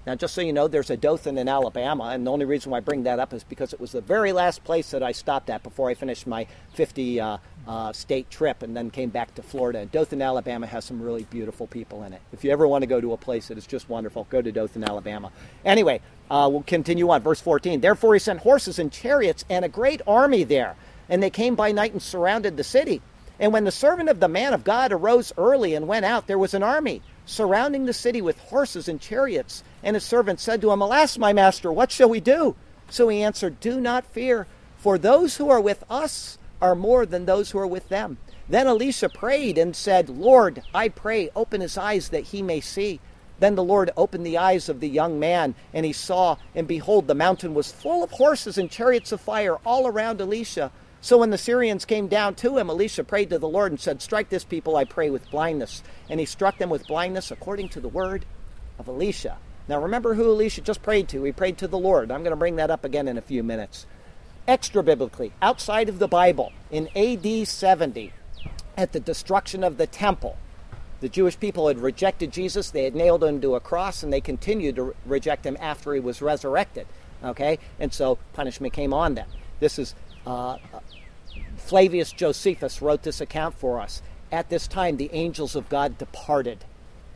Now, just so you know, there's a Dothan in Alabama, and the only reason why I bring that up is because it was the very last place that I stopped at before I finished my 50-state trip and then came back to Florida. And Dothan, Alabama has some really beautiful people in it. If you ever want to go to a place that is just wonderful, go to Dothan, Alabama. Anyway, we'll continue on. Verse 14, therefore he sent horses and chariots and a great army there, and they came by night and surrounded the city. And when the servant of the man of God arose early and went out, there was an army surrounding the city with horses and chariots. And his servant said to him, alas, my master, what shall we do? So he answered, do not fear, for those who are with us are more than those who are with them. Then Elisha prayed and said, Lord, I pray, open his eyes that he may see. Then the Lord opened the eyes of the young man, and he saw, and behold, the mountain was full of horses and chariots of fire all around Elisha. So when the Syrians came down to him, Elisha prayed to the Lord and said, strike this people, I pray, with blindness. And he struck them with blindness according to the word of Elisha. Now remember who Elisha just prayed to. He prayed to the Lord. I'm going to bring that up again in a few minutes. Extra-biblically, outside of the Bible, in AD 70, at the destruction of the temple, the Jewish people had rejected Jesus. They had nailed him to a cross, and they continued to reject him after he was resurrected. Okay? And so punishment came on them. This is... Flavius Josephus wrote this account for us. At this time, the angels of God departed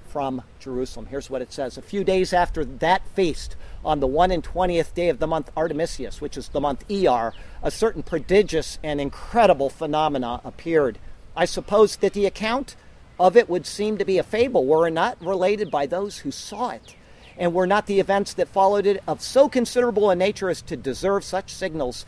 from Jerusalem. Here's what it says. A few days after that feast, on the 1 and 20th day of the month Artemisius, which is the month Iyar, a certain prodigious and incredible phenomena appeared. I suppose that the account of it would seem to be a fable, were it not related by those who saw it, and were not the events that followed it of so considerable a nature as to deserve such signals.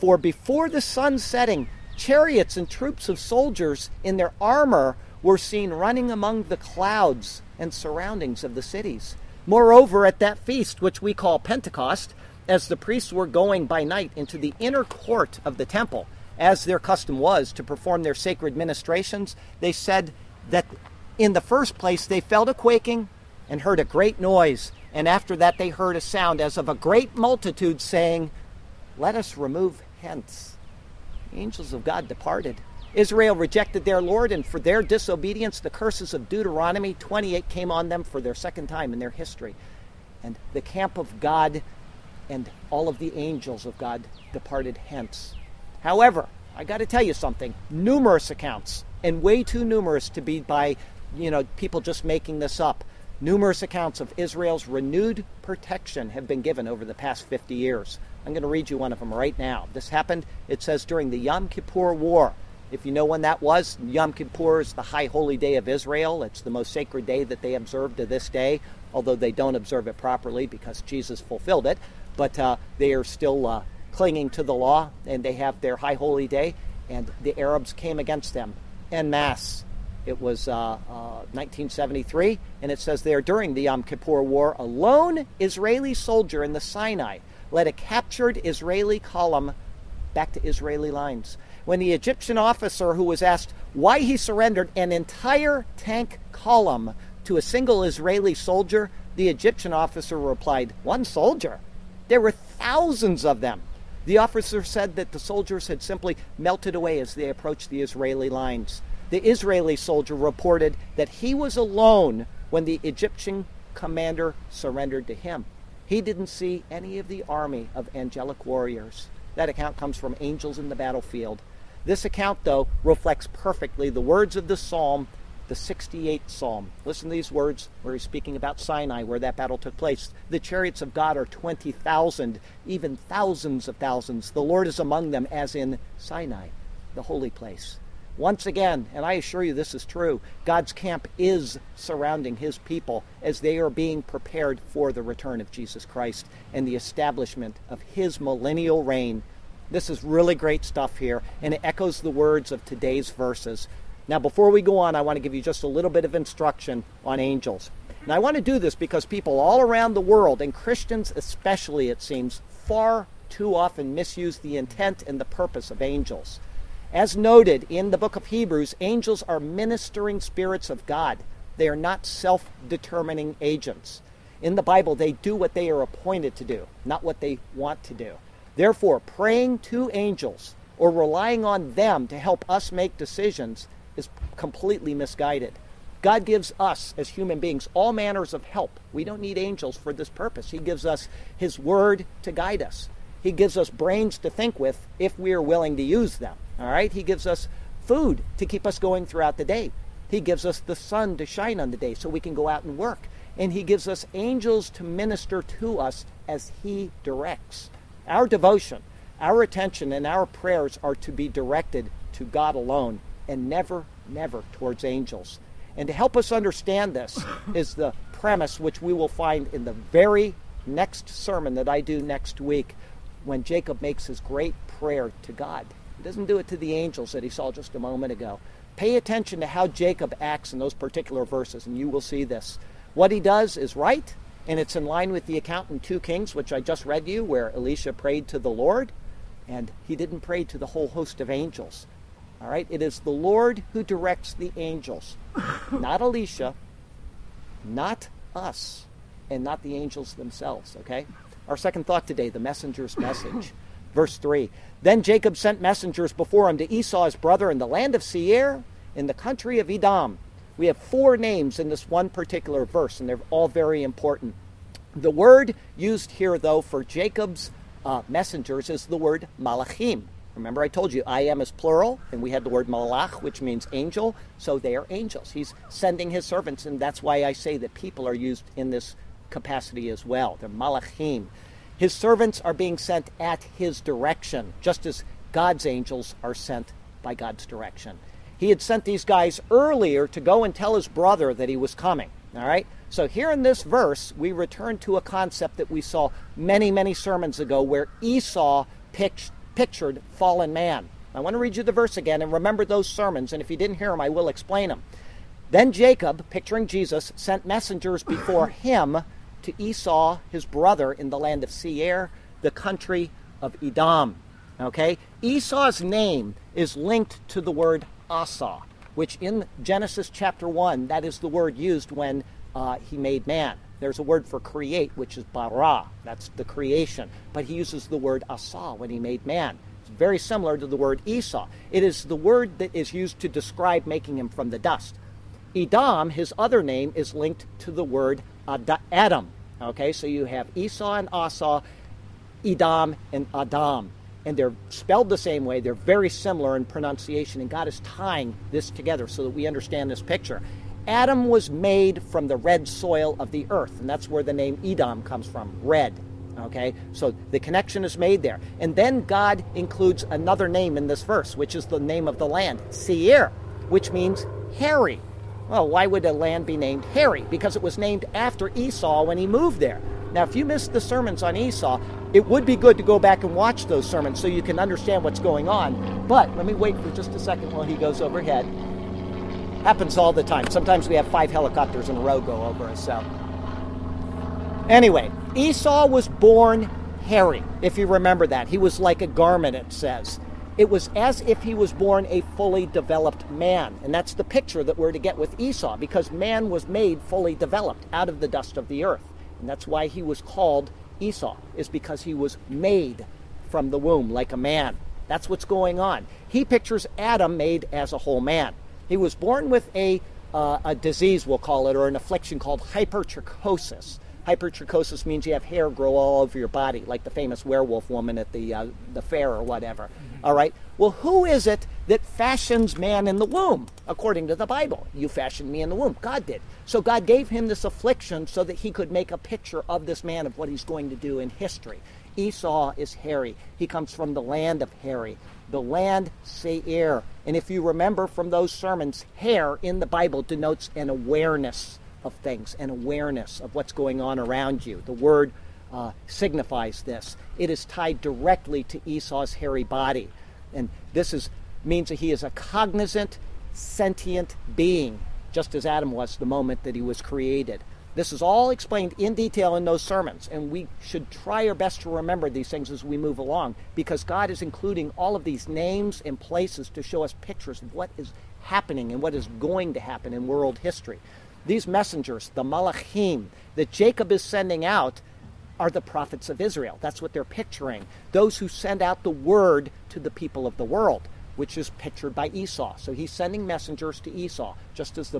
For before the sun's setting, chariots and troops of soldiers in their armor were seen running among the clouds and surroundings of the cities. Moreover, at that feast, which we call Pentecost, as the priests were going by night into the inner court of the temple, as their custom was to perform their sacred ministrations, they said that in the first place they felt a quaking and heard a great noise, and after that they heard a sound as of a great multitude saying, let us remove hence. The angels of God departed. Israel rejected their Lord, and for their disobedience, the curses of Deuteronomy 28 came on them for their second time in their history. And the camp of God and all of the angels of God departed hence. However, I got to tell you something. Numerous accounts, and way too numerous to be by, people just making this up. Numerous accounts of Israel's renewed protection have been given over the past 50 years. I'm going to read you one of them right now. This happened, it says, during the Yom Kippur War. If you know when that was, Yom Kippur is the high holy day of Israel. It's the most sacred day that they observe to this day, although they don't observe it properly because Jesus fulfilled it. But they are still clinging to the law, and they have their high holy day. And the Arabs came against them en masse. It was 1973, and it says there, during the Yom Kippur War, a lone Israeli soldier in the Sinai led a captured Israeli column back to Israeli lines. When the Egyptian officer who was asked why he surrendered an entire tank column to a single Israeli soldier, the Egyptian officer replied, one soldier? There were thousands of them. The officer said that the soldiers had simply melted away as they approached the Israeli lines. The Israeli soldier reported that he was alone when the Egyptian commander surrendered to him. He didn't see any of the army of angelic warriors. That account comes from Angels in the Battlefield. This account, though, reflects perfectly the words of the psalm, the 68th psalm. Listen to these words where he's speaking about Sinai, where that battle took place. The chariots of God are 20,000, even thousands of thousands. The Lord is among them, as in Sinai, the holy place. Once again, and I assure you this is true, God's camp is surrounding his people as they are being prepared for the return of Jesus Christ and the establishment of his millennial reign. This is really great stuff here, and it echoes the words of today's verses. Now, before we go on, I want to give you just a little bit of instruction on angels. And I want to do this because people all around the world, and Christians especially, it seems, far too often misuse the intent and the purpose of angels. As noted in the book of Hebrews, angels are ministering spirits of God. They are not self-determining agents. In the Bible, they do what they are appointed to do, not what they want to do. Therefore, praying to angels or relying on them to help us make decisions is completely misguided. God gives us, as human beings, all manners of help. We don't need angels for this purpose. He gives us His Word to guide us. He gives us brains to think with if we are willing to use them. All right? He gives us food to keep us going throughout the day. He gives us the sun to shine on the day so we can go out and work. And He gives us angels to minister to us as He directs. Our devotion, our attention, and our prayers are to be directed to God alone and never, never towards angels. And to help us understand this is the premise which we will find in the very next sermon that I do next week, when Jacob makes his great prayer to God. He doesn't do it to the angels that he saw just a moment ago. Pay attention to how Jacob acts in those particular verses, and you will see this. What he does is right, and it's in line with the account in 2 Kings, which I just read you, where Elisha prayed to the Lord, and he didn't pray to the whole host of angels. All right? It is the Lord who directs the angels, not Elisha, not us, and not the angels themselves, okay? Our second thought today, the messenger's message. Verse 3, then Jacob sent messengers before him to Esau his brother in the land of Seir, in the country of Edom. We have four names in this one particular verse, and they're all very important. The word used here, though, for Jacob's messengers is the word malachim. Remember I told you, I am is plural, and we had the word malach, which means angel, so they are angels. He's sending his servants, and that's why I say that people are used in this capacity as well. They're malachim. His servants are being sent at his direction, just as God's angels are sent by God's direction. He had sent these guys earlier to go and tell his brother that he was coming. All right? So here in this verse, we return to a concept that we saw many, many sermons ago where Esau pictured fallen man. I want to read you the verse again and remember those sermons, and if you didn't hear them, I will explain them. Then Jacob, picturing Jesus, sent messengers before him to Esau, his brother, in the land of Seir, the country of Edom. Okay? Esau's name is linked to the word Asa, which in Genesis chapter 1, that is the word used when he made man. There's a word for create, which is bara. That's the creation. But he uses the word Asa when he made man. It's very similar to the word Esau. It is the word that is used to describe making him from the dust. Edom, his other name, is linked to the word Adam. Okay, so you have Esau and Asa, Edom and Adam. And they're spelled the same way. They're very similar in pronunciation. And God is tying this together so that we understand this picture. Adam was made from the red soil of the earth. And that's where the name Edom comes from, red. Okay, so the connection is made there. And then God includes another name in this verse, which is the name of the land, Seir, which means hairy. Well, why would a land be named hairy? Because it was named after Esau when he moved there. Now, if you missed the sermons on Esau, it would be good to go back and watch those sermons so you can understand what's going on. But let me wait for just a second while he goes overhead. Happens all the time. Sometimes we have 5 helicopters in a row go over us. So. Anyway, Esau was born hairy, if you remember that. He was like a garment, it says. It was as if he was born a fully developed man. And that's the picture that we're to get with Esau, because man was made fully developed out of the dust of the earth. And that's why he was called Esau, is because he was made from the womb like a man. That's what's going on. He pictures Adam made as a whole man. He was born with a disease, we'll call it, or an affliction called hypertrichosis. Hypertrichosis means you have hair grow all over your body, like the famous werewolf woman at the fair or whatever. All right? Well, who is it that fashions man in the womb? According to the Bible, you fashioned me in the womb. God did. So God gave him this affliction so that he could make a picture of this man of what he's going to do in history. Esau is hairy. He comes from the land of hairy, the land Seir. And if you remember from those sermons, hair in the Bible denotes an awareness of things, an awareness of what's going on around you. The word signifies this. It is tied directly to Esau's hairy body. And this means that he is a cognizant, sentient being, just as Adam was the moment that he was created. This is all explained in detail in those sermons, and we should try our best to remember these things as we move along, because God is including all of these names and places to show us pictures of what is happening and what is going to happen in world history. These messengers, the malachim, that Jacob is sending out, are the prophets of Israel. That's what they're picturing. Those who send out the word to the people of the world, which is pictured by Esau. So he's sending messengers to Esau, just as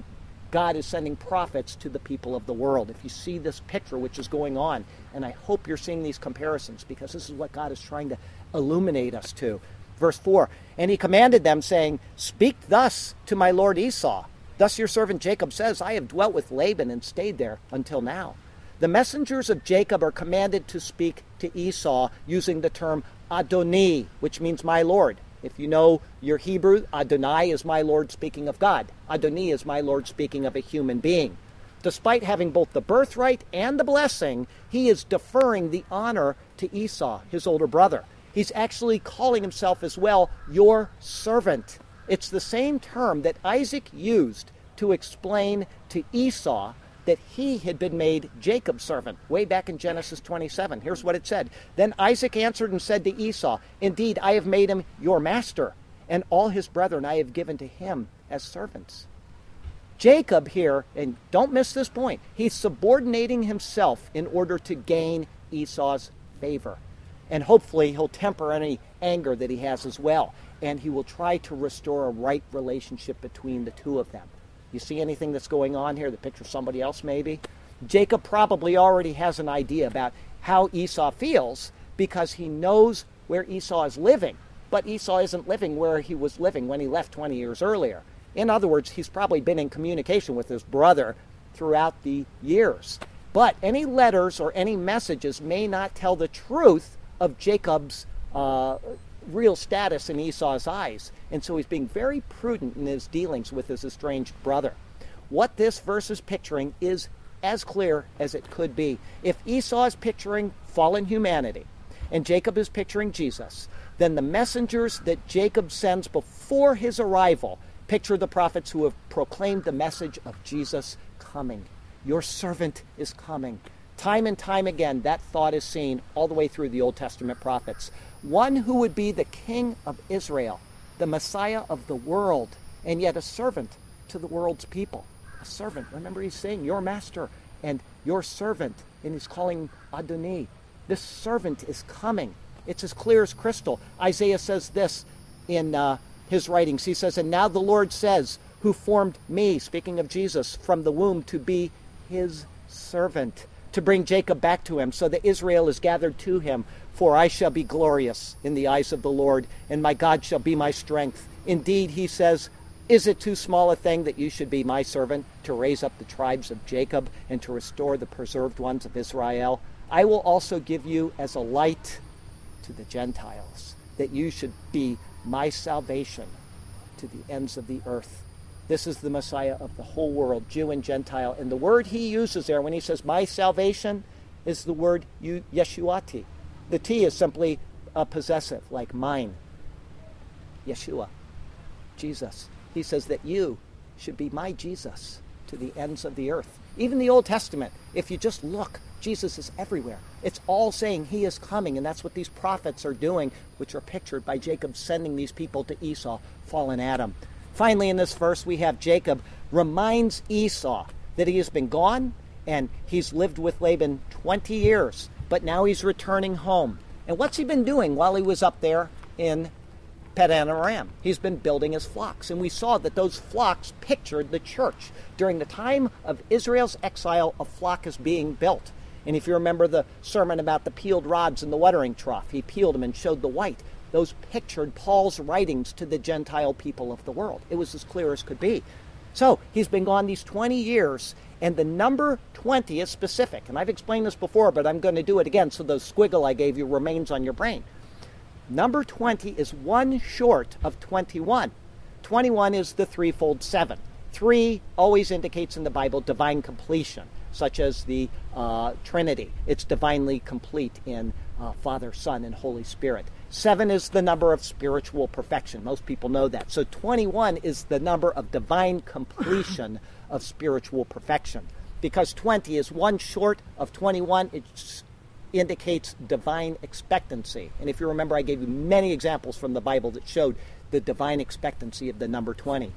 God is sending prophets to the people of the world. If you see this picture, which is going on, and I hope you're seeing these comparisons, because this is what God is trying to illuminate us to. Verse 4, and he commanded them, saying, "Speak thus to my lord Esau. Thus your servant Jacob says, I have dwelt with Laban and stayed there until now." The messengers of Jacob are commanded to speak to Esau using the term Adoni, which means my lord. If you know your Hebrew, Adonai is my Lord speaking of God. Adoni is my Lord speaking of a human being. Despite having both the birthright and the blessing, he is deferring the honor to Esau, his older brother. He's actually calling himself as well, your servant. It's the same term that Isaac used to explain to Esau that he had been made Jacob's servant, way back in Genesis 27. Here's what it said. Then Isaac answered and said to Esau, "Indeed, I have made him your master, and all his brethren I have given to him as servants." Jacob here, and don't miss this point, he's subordinating himself in order to gain Esau's favor. And hopefully he'll temper any anger that he has as well. And he will try to restore a right relationship between the two of them. You see anything that's going on here? The picture of somebody else maybe? Jacob probably already has an idea about how Esau feels, because he knows where Esau is living. But Esau isn't living where he was living when he left 20 years earlier. In other words, he's probably been in communication with his brother throughout the years. But any letters or any messages may not tell the truth of Jacob's real status in Esau's eyes. And so he's being very prudent in his dealings with his estranged brother. What this verse is picturing is as clear as it could be. If Esau is picturing fallen humanity and Jacob is picturing Jesus, then the messengers that Jacob sends before his arrival picture the prophets who have proclaimed the message of Jesus coming. Your servant is coming. Time and time again, that thought is seen all the way through the Old Testament prophets. One who would be the king of Israel, the Messiah of the world, and yet a servant to the world's people. A servant. Remember, he's saying your master and your servant, and he's calling Adoni. This servant is coming. It's as clear as crystal. Isaiah says this in his writings. He says, "And now the Lord says, who formed me," speaking of Jesus, "from the womb to be his servant, to bring Jacob back to him, so that Israel is gathered to him. For I shall be glorious in the eyes of the Lord, and my God shall be my strength. Indeed," he says, "is it too small a thing that you should be my servant, to raise up the tribes of Jacob and to restore the preserved ones of Israel? I will also give you as a light to the Gentiles, that you should be my salvation to the ends of the earth." This is the Messiah of the whole world, Jew and Gentile. And the word he uses there when he says, "my salvation," is the word Yeshuati. The T is simply a possessive, like mine. Yeshua, Jesus. He says that you should be my Jesus to the ends of the earth. Even the Old Testament, if you just look, Jesus is everywhere. It's all saying he is coming, and that's what these prophets are doing, which are pictured by Jacob sending these people to Esau, fallen Adam. Finally, in this verse, we have Jacob reminds Esau that he has been gone and he's lived with Laban 20 years, but now he's returning home. And what's he been doing while he was up there in Padan Aram? He's been building his flocks. And we saw that those flocks pictured the church. During the time of Israel's exile, a flock is being built. And if you remember the sermon about the peeled rods in the watering trough, he peeled them and showed the white. Those pictured Paul's writings to the Gentile people of the world. It was as clear as could be. So he's been gone these 20 years, and the number 20 is specific. And I've explained this before, but I'm going to do it again so the squiggle I gave you remains on your brain. Number 20 is one short of 21. 21 is the threefold seven. 3 always indicates in the Bible divine completion, such as the Trinity. It's divinely complete in Father, Son, and Holy Spirit. 7 is the number of spiritual perfection. Most people know that. So 21 is the number of divine completion of spiritual perfection. Because 20 is one short of 21, it indicates divine expectancy. And if you remember, I gave you many examples from the Bible that showed the divine expectancy of the number 20.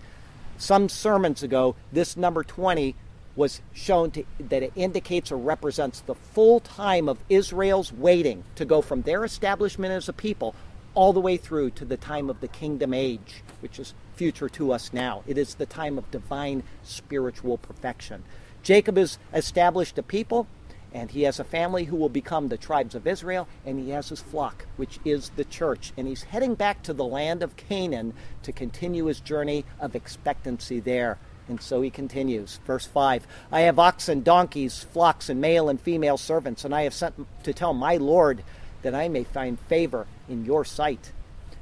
Some sermons ago, this number 20 was shown that it indicates or represents the full time of Israel's waiting to go from their establishment as a people all the way through to the time of the kingdom age, which is future to us now. It is the time of divine spiritual perfection. Jacob has established a people, and he has a family who will become the tribes of Israel, and he has his flock, which is the church. And he's heading back to the land of Canaan to continue his journey of expectancy there. And so he continues. Verse 5, I have oxen, donkeys, flocks, and male and female servants, and I have sent to tell my Lord that I may find favor in your sight.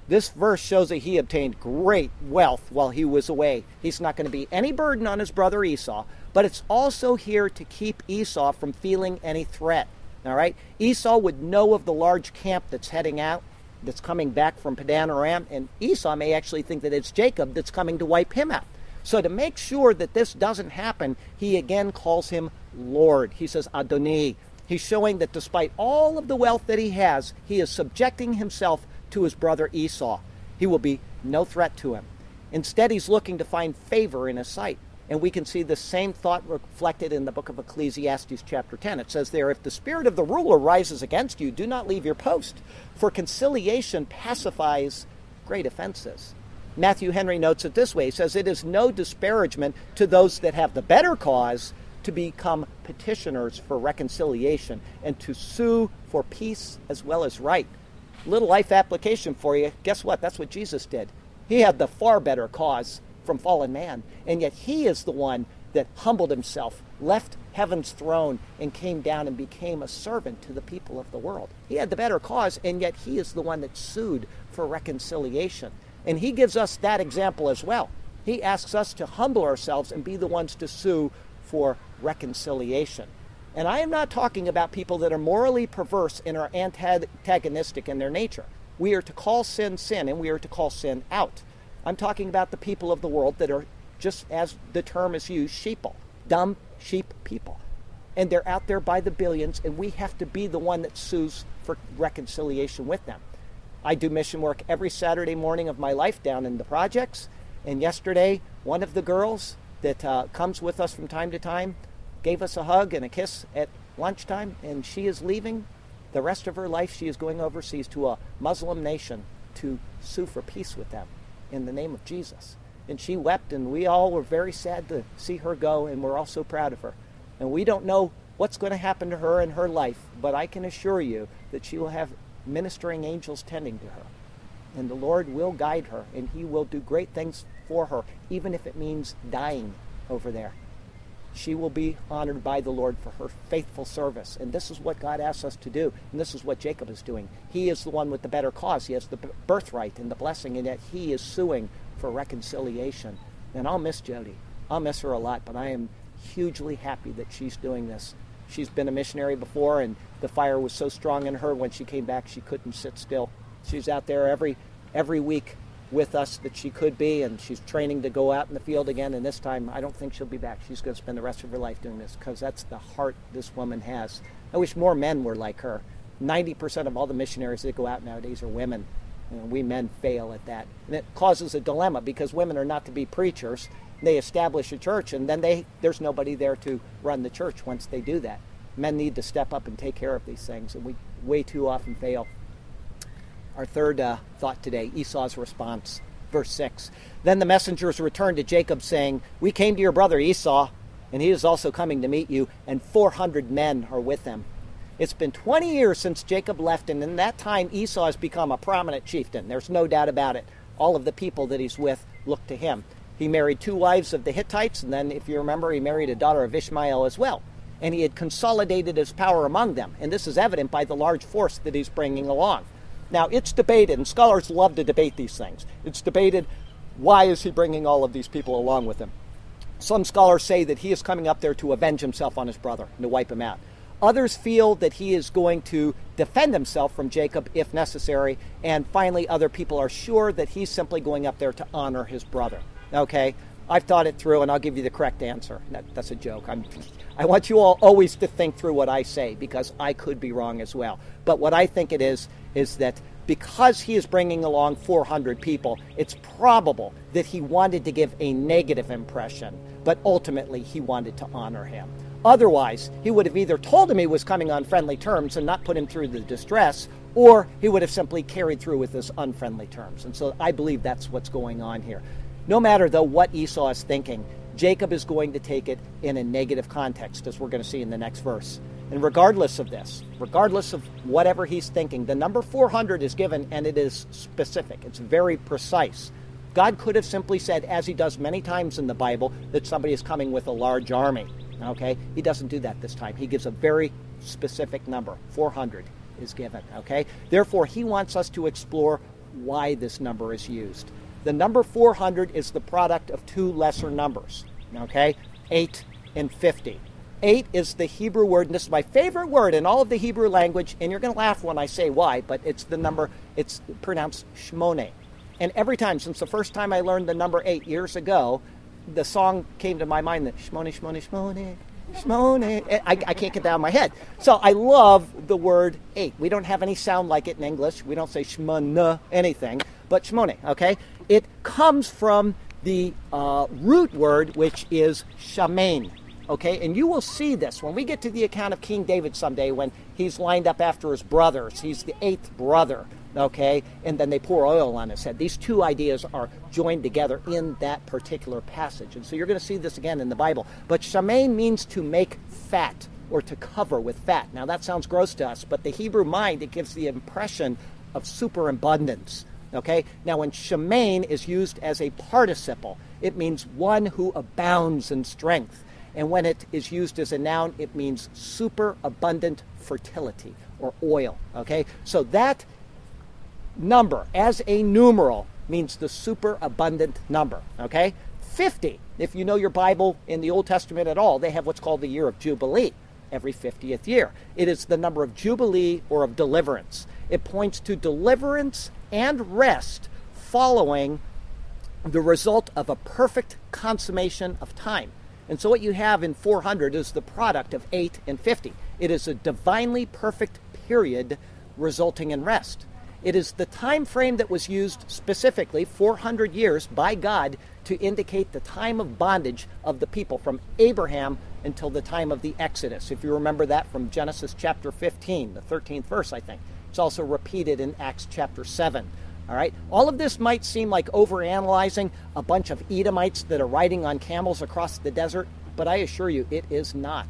This verse shows that he obtained great wealth while he was away. He's not going to be any burden on his brother Esau, but it's also here to keep Esau from feeling any threat. All right? Esau would know of the large camp that's heading out, that's coming back from Padan Aram, and Esau may actually think that it's Jacob that's coming to wipe him out. So to make sure that this doesn't happen, he again calls him Lord. He says, Adonai. He's showing that despite all of the wealth that he has, he is subjecting himself to his brother Esau. He will be no threat to him. Instead, he's looking to find favor in his sight. And we can see the same thought reflected in the book of Ecclesiastes chapter 10. It says there, if the spirit of the ruler rises against you, do not leave your post, for conciliation pacifies great offenses. Matthew Henry notes it this way. He says, it is no disparagement to those that have the better cause to become petitioners for reconciliation and to sue for peace as well as right. Little life application for you. Guess what? That's what Jesus did. He had the far better cause from fallen man, and yet he is the one that humbled himself, left heaven's throne, and came down and became a servant to the people of the world. He had the better cause, and yet he is the one that sued for reconciliation. And he gives us that example as well. He asks us to humble ourselves and be the ones to sue for reconciliation. And I am not talking about people that are morally perverse and are antagonistic in their nature. We are to call sin, sin, and we are to call sin out. I'm talking about the people of the world that are, just as the term is used, sheeple, dumb sheep people. And they're out there by the billions, and we have to be the one that sues for reconciliation with them. I do mission work every Saturday morning of my life down in the projects. And yesterday, one of the girls that comes with us from time to time gave us a hug and a kiss at lunchtime, and she is leaving. The rest of her life, she is going overseas to a Muslim nation to sue for peace with them in the name of Jesus. And she wept, and we all were very sad to see her go, and we're also proud of her. And we don't know what's going to happen to her in her life, but I can assure you that she will have ministering angels tending to her. And the Lord will guide her, and he will do great things for her, even if it means dying over there. She will be honored by the Lord for her faithful service. And this is what God asks us to do. And this is what Jacob is doing. He is the one with the better cause. He has the birthright and the blessing, and yet he is suing for reconciliation. And I'll miss Jody. I'll miss her a lot, but I am hugely happy that she's doing this. She's been a missionary before, and the fire was so strong in her when she came back, she couldn't sit still. She's out there every week with us that she could be, and she's training to go out in the field again, and this time I don't think she'll be back. She's going to spend the rest of her life doing this because that's the heart this woman has. I wish more men were like her. 90% of all the missionaries that go out nowadays are women, and we men fail at that. And it causes a dilemma because women are not to be preachers. They establish a church, and then there's nobody there to run the church once they do that. Men need to step up and take care of these things, and we way too often fail. Our third thought today, Esau's response, verse 6. Then the messengers returned to Jacob, saying, we came to your brother Esau, and he is also coming to meet you, and 400 men are with him. It's been 20 years since Jacob left, and in that time, Esau has become a prominent chieftain. There's no doubt about it. All of the people that he's with look to him. He married two wives of the Hittites, and then, if you remember, he married a daughter of Ishmael as well. And he had consolidated his power among them, and this is evident by the large force that he's bringing along. Now, it's debated, and scholars love to debate these things. It's debated, why is he bringing all of these people along with him? Some scholars say that he is coming up there to avenge himself on his brother and to wipe him out. Others feel that he is going to defend himself from Jacob if necessary. And finally, other people are sure that he's simply going up there to honor his brother. Okay, I've thought it through, and I'll give you the correct answer. That's a joke. I want you all always to think through what I say, because I could be wrong as well. But what I think it is that because he is bringing along 400 people, it's probable that he wanted to give a negative impression, but ultimately he wanted to honor him. Otherwise, he would have either told him he was coming on friendly terms and not put him through the distress, or he would have simply carried through with his unfriendly terms. And so I believe that's what's going on here. No matter, though, what Esau is thinking, Jacob is going to take it in a negative context, as we're going to see in the next verse. And regardless of this, regardless of whatever he's thinking, the number 400 is given, and it is specific. It's very precise. God could have simply said, as he does many times in the Bible, that somebody is coming with a large army. Okay, he doesn't do that this time. He gives a very specific number. 400 is given. Okay, therefore, he wants us to explore why this number is used. The number 400 is the product of two lesser numbers. Okay, 8 and 50. 8 is the Hebrew word, and this is my favorite word in all of the Hebrew language, and you're going to laugh when I say why, but it's the number, it's pronounced shmoneh. And every time, since the first time I learned the number 8 years ago, the song came to my mind, that shmoneh, shmoneh, shmoneh, shmoneh. I can't get that out of my head. So I love the word 8. We don't have any sound like it in English. We don't say shmoneh anything, but shmoneh, okay? It comes from the root word, which is shamein, okay? And you will see this when we get to the account of King David someday, when he's lined up after his brothers. He's the 8th brother. Okay, and then they pour oil on his head. These two ideas are joined together in that particular passage. And so you're going to see this again in the Bible. But shamein means to make fat or to cover with fat. Now that sounds gross to us, but the Hebrew mind, it gives the impression of superabundance. Okay, now when shamein is used as a participle, it means one who abounds in strength. And when it is used as a noun, it means superabundant fertility or oil. Okay, so that number as a numeral means the superabundant number, okay? 50, if you know your Bible in the Old Testament at all, they have what's called the year of Jubilee, every 50th year. It is the number of Jubilee or of deliverance. It points to deliverance and rest following the result of a perfect consummation of time. And so what you have in 400 is the product of 8 and 50. It is a divinely perfect period resulting in rest. It is the time frame that was used specifically, 400 years, by God to indicate the time of bondage of the people from Abraham until the time of the Exodus. If you remember that from Genesis chapter 15, the 13th verse, I think. It's also repeated in Acts chapter 7. All right? All of this might seem like overanalyzing a bunch of Edomites that are riding on camels across the desert, but I assure you it is not.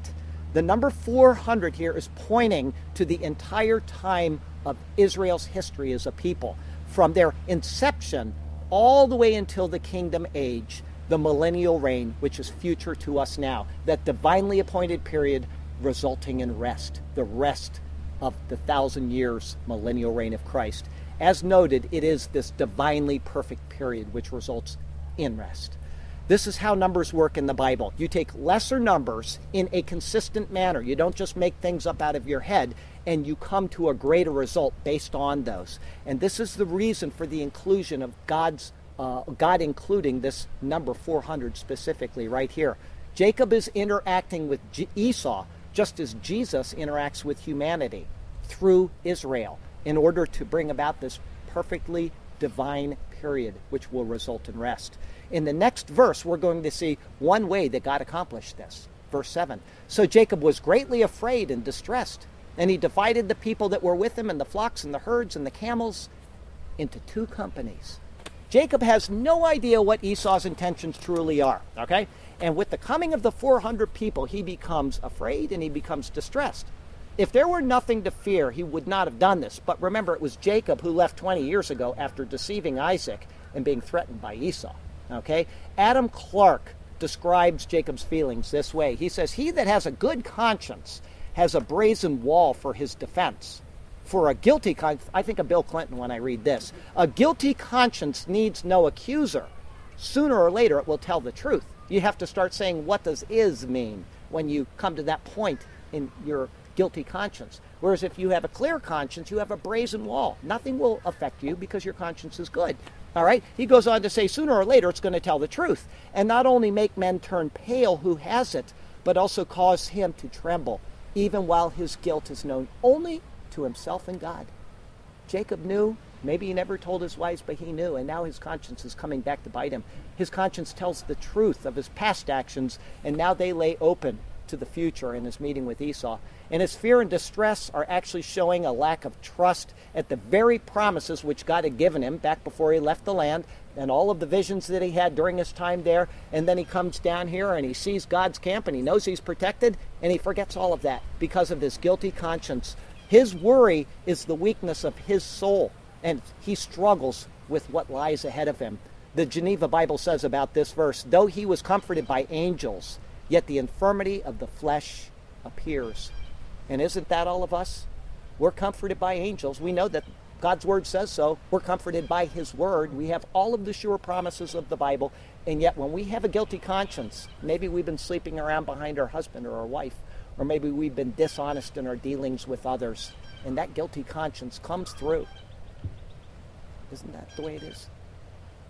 The number 400 here is pointing to the entire time of Israel's history as a people. From their inception all the way until the kingdom age, the millennial reign, which is future to us now. That divinely appointed period resulting in rest. The rest of the 1,000 years millennial reign of Christ. As noted, it is this divinely perfect period which results in rest. This is how numbers work in the Bible. You take lesser numbers in a consistent manner. You don't just make things up out of your head, and you come to a greater result based on those. And this is the reason for the inclusion of God including this number 400 specifically right here. Jacob is interacting with Esau just as Jesus interacts with humanity through Israel in order to bring about this perfectly divine period which will result in rest. In the next verse, we're going to see one way that God accomplished this. Verse 7. So Jacob was greatly afraid and distressed, and he divided the people that were with him and the flocks and the herds and the camels into two companies. Jacob has no idea what Esau's intentions truly are, okay? And with the coming of the 400 people, he becomes afraid and he becomes distressed. If there were nothing to fear, he would not have done this. But remember, it was Jacob who left 20 years ago after deceiving Isaac and being threatened by Esau. Okay, Adam Clark describes Jacob's feelings this way. He says, he that has a good conscience has a brazen wall for his defense. For a guilty conscience, I think of Bill Clinton when I read this, a guilty conscience needs no accuser. Sooner or later it will tell the truth. You have to start saying, what does is mean when you come to that point in your guilty conscience? Whereas if you have a clear conscience, you have a brazen wall. Nothing will affect you because your conscience is good. All right, he goes on to say, sooner or later, it's going to tell the truth and not only make men turn pale who has it, but also cause him to tremble, even while his guilt is known only to himself and God. Jacob knew Maybe he never told his wives, but he knew, and now his conscience is coming back to bite him. His conscience tells the truth of his past actions, and now they lay open to the future in his meeting with Esau. And his fear and distress are actually showing a lack of trust at the very promises which God had given him back before he left the land, and all of the visions that he had during his time there. And then he comes down here and he sees God's camp and he knows he's protected, and he forgets all of that because of this guilty conscience. His worry is the weakness of his soul, and he struggles with what lies ahead of him. The Geneva Bible says about this verse, "Though he was comforted by angels, yet the infirmity of the flesh appears." And isn't that all of us? We're comforted by angels. We know that God's word says so. We're comforted by his word. We have all of the sure promises of the Bible. And yet when we have a guilty conscience, maybe we've been sleeping around behind our husband or our wife, or maybe we've been dishonest in our dealings with others, and that guilty conscience comes through. Isn't that the way it is?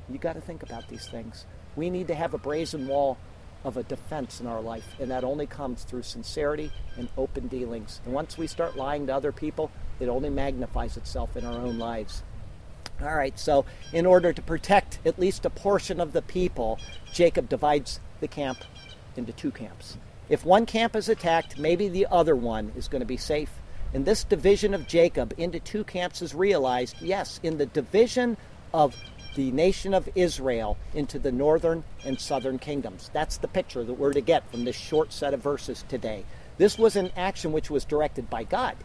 You got to think about these things. We need to have a brazen wall of a defense in our life, and that only comes through sincerity and open dealings. And once we start lying to other people, it only magnifies itself in our own lives. All right, so in order to protect at least a portion of the people, Jacob divides the camp into two camps. If one camp is attacked, maybe the other one is going to be safe. And this division of Jacob into two camps is realized, yes, in the division of the nation of Israel into the northern and southern kingdoms. That's the picture that we're to get from this short set of verses today. This was an action which was directed by God.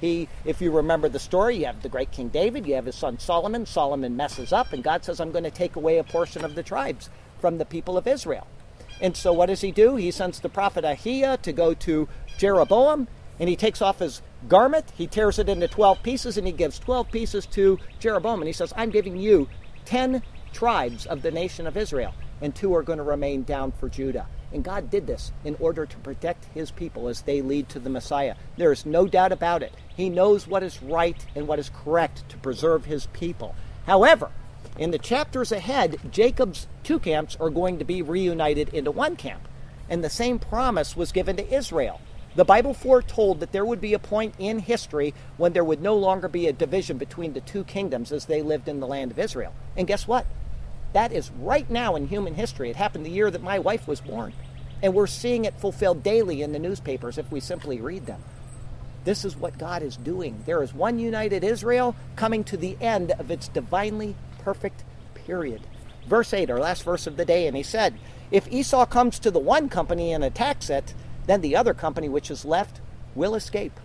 He, if you remember the story, you have the great King David, you have his son Solomon. Solomon messes up, and God says, I'm going to take away a portion of the tribes from the people of Israel. And so what does he do? He sends the prophet Ahiah to go to Jeroboam, and he takes off his garment, he tears it into 12 pieces, and he gives 12 pieces to Jeroboam, and he says, I'm giving you 10 tribes of the nation of Israel, and 2 are going to remain down for Judah. And God did this in order to protect his people as they lead to the Messiah. There is no doubt about it. He knows what is right and what is correct to preserve his people. However, in the chapters ahead, Jacob's two camps are going to be reunited into one camp. And the same promise was given to Israel. The Bible foretold that there would be a point in history when there would no longer be a division between the two kingdoms as they lived in the land of Israel. And guess what? That is right now in human history. It happened the year that my wife was born. And we're seeing it fulfilled daily in the newspapers if we simply read them. This is what God is doing. There is one united Israel coming to the end of its divinely perfect period. Verse 8, our last verse of the day, and he said, if Esau comes to the one company and attacks it, then the other company which is left will escape.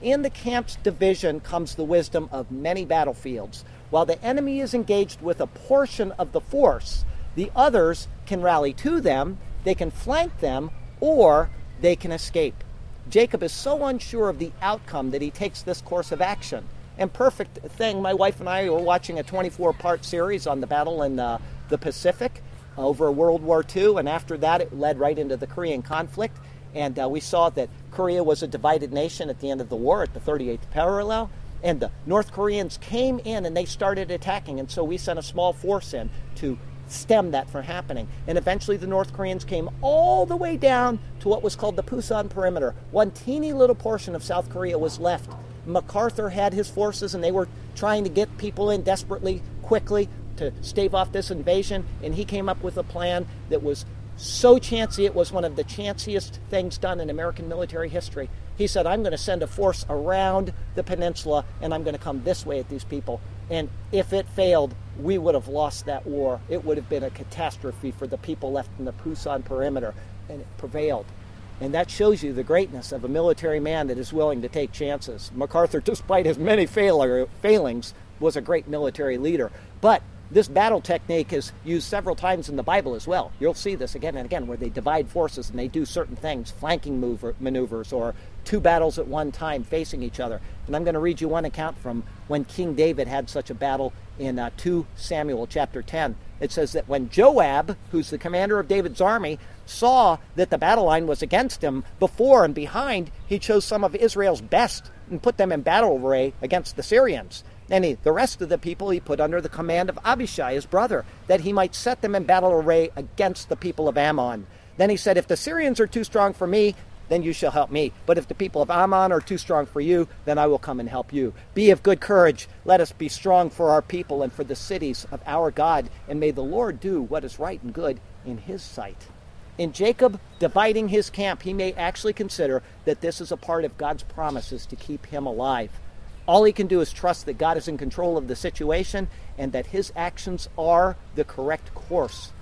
In the camp's division comes the wisdom of many battlefields. While the enemy is engaged with a portion of the force, the others can rally to them, they can flank them, or they can escape. Jacob is so unsure of the outcome that he takes this course of action. And perfect thing, my wife and I were watching a 24-part series on the battle in the Pacific over World War II, and after that it led right into the Korean conflict. And we saw that Korea was a divided nation at the end of the war, at the 38th parallel. And the North Koreans came in and they started attacking. And so we sent a small force in to stem that from happening. And eventually the North Koreans came all the way down to what was called the Pusan perimeter. One teeny little portion of South Korea was left. MacArthur had his forces and they were trying to get people in desperately, quickly to stave off this invasion. And he came up with a plan that was so chancy, it was one of the chanciest things done in American military history. He said, I'm going to send a force around the peninsula, and I'm going to come this way at these people. And if it failed, we would have lost that war. It would have been a catastrophe for the people left in the Pusan perimeter, and it prevailed. And that shows you the greatness of a military man that is willing to take chances. MacArthur, despite his many failings, was a great military leader. But this battle technique is used several times in the Bible as well. You'll see this again and again, where they divide forces and they do certain things, flanking maneuvers or two battles at one time facing each other. And I'm going to read you one account from when King David had such a battle in 2 Samuel chapter 10. It says that when Joab, who's the commander of David's army, saw that the battle line was against him before and behind, he chose some of Israel's best and put them in battle array against the Syrians. And the rest of the people he put under the command of Abishai, his brother, that he might set them in battle array against the people of Ammon. Then he said, if the Syrians are too strong for me, then you shall help me. But if the people of Ammon are too strong for you, then I will come and help you. Be of good courage. Let us be strong for our people and for the cities of our God. And may the Lord do what is right and good in his sight. In Jacob dividing his camp, he may actually consider that this is a part of God's promises to keep him alive. All he can do is trust that God is in control of the situation and that his actions are the correct course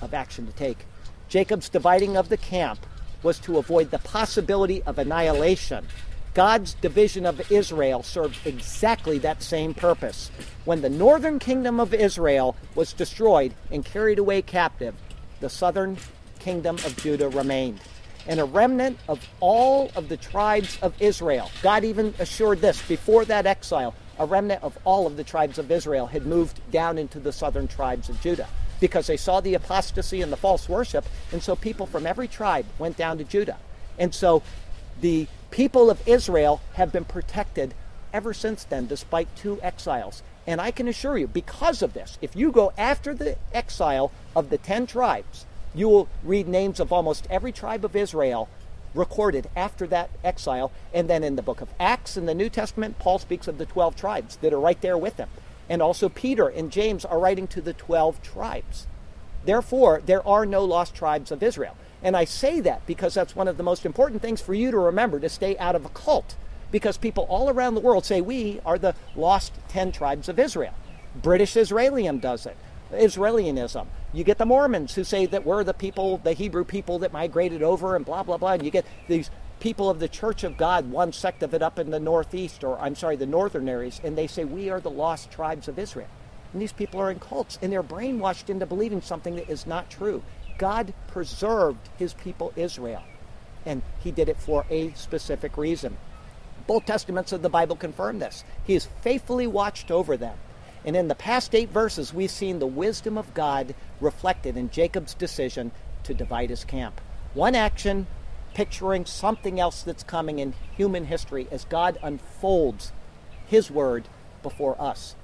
of action to take. Jacob's dividing of the camp was to avoid the possibility of annihilation. God's division of Israel served exactly that same purpose. When the northern kingdom of Israel was destroyed and carried away captive, the southern kingdom of Judah remained. And a remnant of all of the tribes of Israel, God even assured this before that exile, a remnant of all of the tribes of Israel had moved down into the southern tribes of Judah, because they saw the apostasy and the false worship, and so people from every tribe went down to Judah. And so the people of Israel have been protected ever since then, despite two exiles. And I can assure you, because of this, if you go after the exile of the 10 tribes, you will read names of almost every tribe of Israel recorded after that exile. And then in the book of Acts in the New Testament, Paul speaks of the 12 tribes that are right there with him. And also Peter and James are writing to the 12 tribes. Therefore, there are no lost tribes of Israel. And I say that because that's one of the most important things for you to remember, to stay out of a cult. Because people all around the world say, we are the lost 10 tribes of Israel. British Israelium does it. Israelianism. You get the Mormons who say that we're the people, the Hebrew people that migrated over and blah, blah, blah. And you get these people of the Church of God, one sect of it up in the the northern areas, and they say we are the lost tribes of Israel. And these people are in cults, and they're brainwashed into believing something that is not true. God preserved his people Israel, and he did it for a specific reason. Both testaments of the Bible confirm this. He has faithfully watched over them. And in the past 8 verses, we've seen the wisdom of God reflected in Jacob's decision to divide his camp. One action picturing something else that's coming in human history as God unfolds his word before us.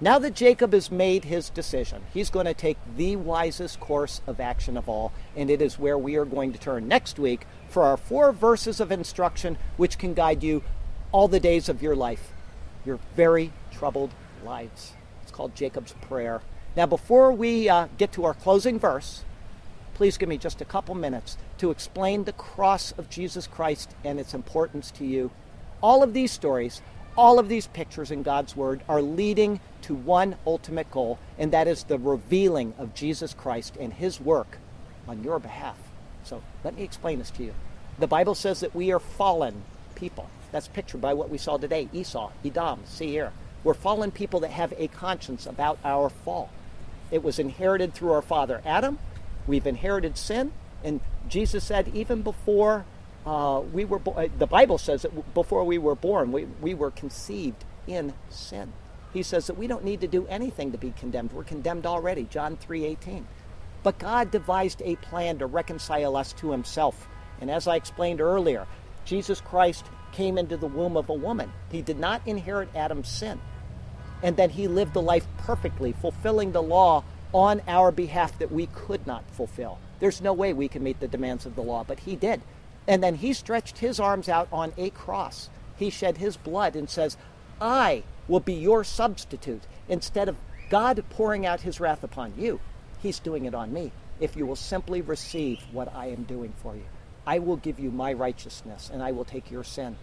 Now that Jacob has made his decision, he's going to take the wisest course of action of all, and it is where we are going to turn next week for our 4 verses of instruction which can guide you all the days of your life, your very troubled lives. Called Jacob's Prayer. Now, before we get to our closing verse, please give me just a couple minutes to explain the cross of Jesus Christ and its importance to you. All of these stories, all of these pictures in God's Word are leading to one ultimate goal, and that is the revealing of Jesus Christ and his work on your behalf. So let me explain this to you. The Bible says that we are fallen people. That's pictured by what we saw today, Esau, Edom, Seir. We're fallen people that have a conscience about our fall. It was inherited through our father Adam. We've inherited sin. And Jesus said even before we were born, the Bible says that before we were born, we were conceived in sin. He says that we don't need to do anything to be condemned. We're condemned already, John 3:18. But God devised a plan to reconcile us to himself. And as I explained earlier, Jesus Christ came into the womb of a woman. He did not inherit Adam's sin. And then he lived the life perfectly, fulfilling the law on our behalf that we could not fulfill. There's no way we can meet the demands of the law, but he did. And then he stretched his arms out on a cross. He shed his blood and says, I will be your substitute. Instead of God pouring out his wrath upon you, he's doing it on me. If you will simply receive what I am doing for you, I will give you my righteousness and I will take your sin.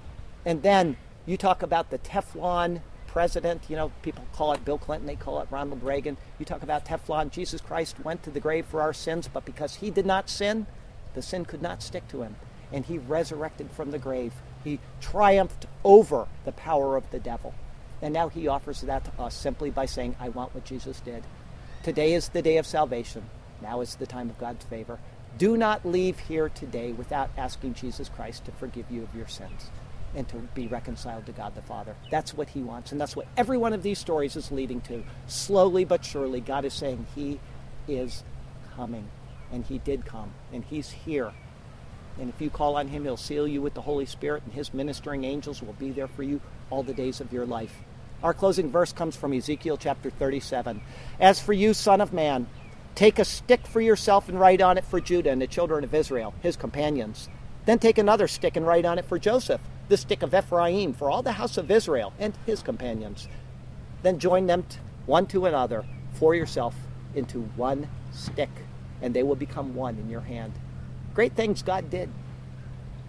And then you talk about the Teflon president, people call it Bill Clinton, they call it Ronald Reagan. You talk about Teflon. Jesus Christ went to the grave for our sins, but because he did not sin, the sin could not stick to him. And he resurrected from the grave. He triumphed over the power of the devil. And now he offers that to us simply by saying, I want what Jesus did. Today is the day of salvation. Now is the time of God's favor. Do not leave here today without asking Jesus Christ to forgive you of your sins and to be reconciled to God the Father. That's what he wants, and that's what every one of these stories is leading to. Slowly but surely, God is saying he is coming, and he did come, and he's here. And if you call on him, he'll seal you with the Holy Spirit, and his ministering angels will be there for you all the days of your life. Our closing verse comes from Ezekiel chapter 37. As for you, son of man, take a stick for yourself and write on it for Judah and the children of Israel, his companions. Then take another stick and write on it for Joseph, the stick of Ephraim, for all the house of Israel and his companions. Then join them one to another for yourself into one stick, and they will become one in your hand. Great things God did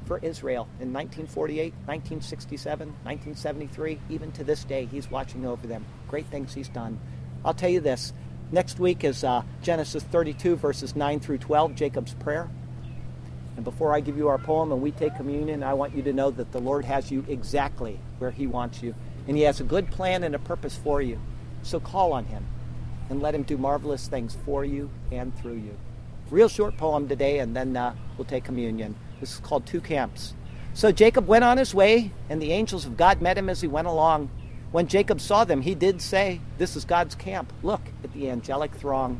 for Israel in 1948, 1967, 1973, even to this day, he's watching over them. Great things he's done. I'll tell you this. Next week is Genesis 32, verses 9 through 12, Jacob's prayer. And before I give you our poem and we take communion, I want you to know that the Lord has you exactly where he wants you. And he has a good plan and a purpose for you. So call on him and let him do marvelous things for you and through you. Real short poem today, and then we'll take communion. This is called Two Camps. So Jacob went on his way, and the angels of God met him as he went along. When Jacob saw them, he did say, "This is God's camp. Look at the angelic throng."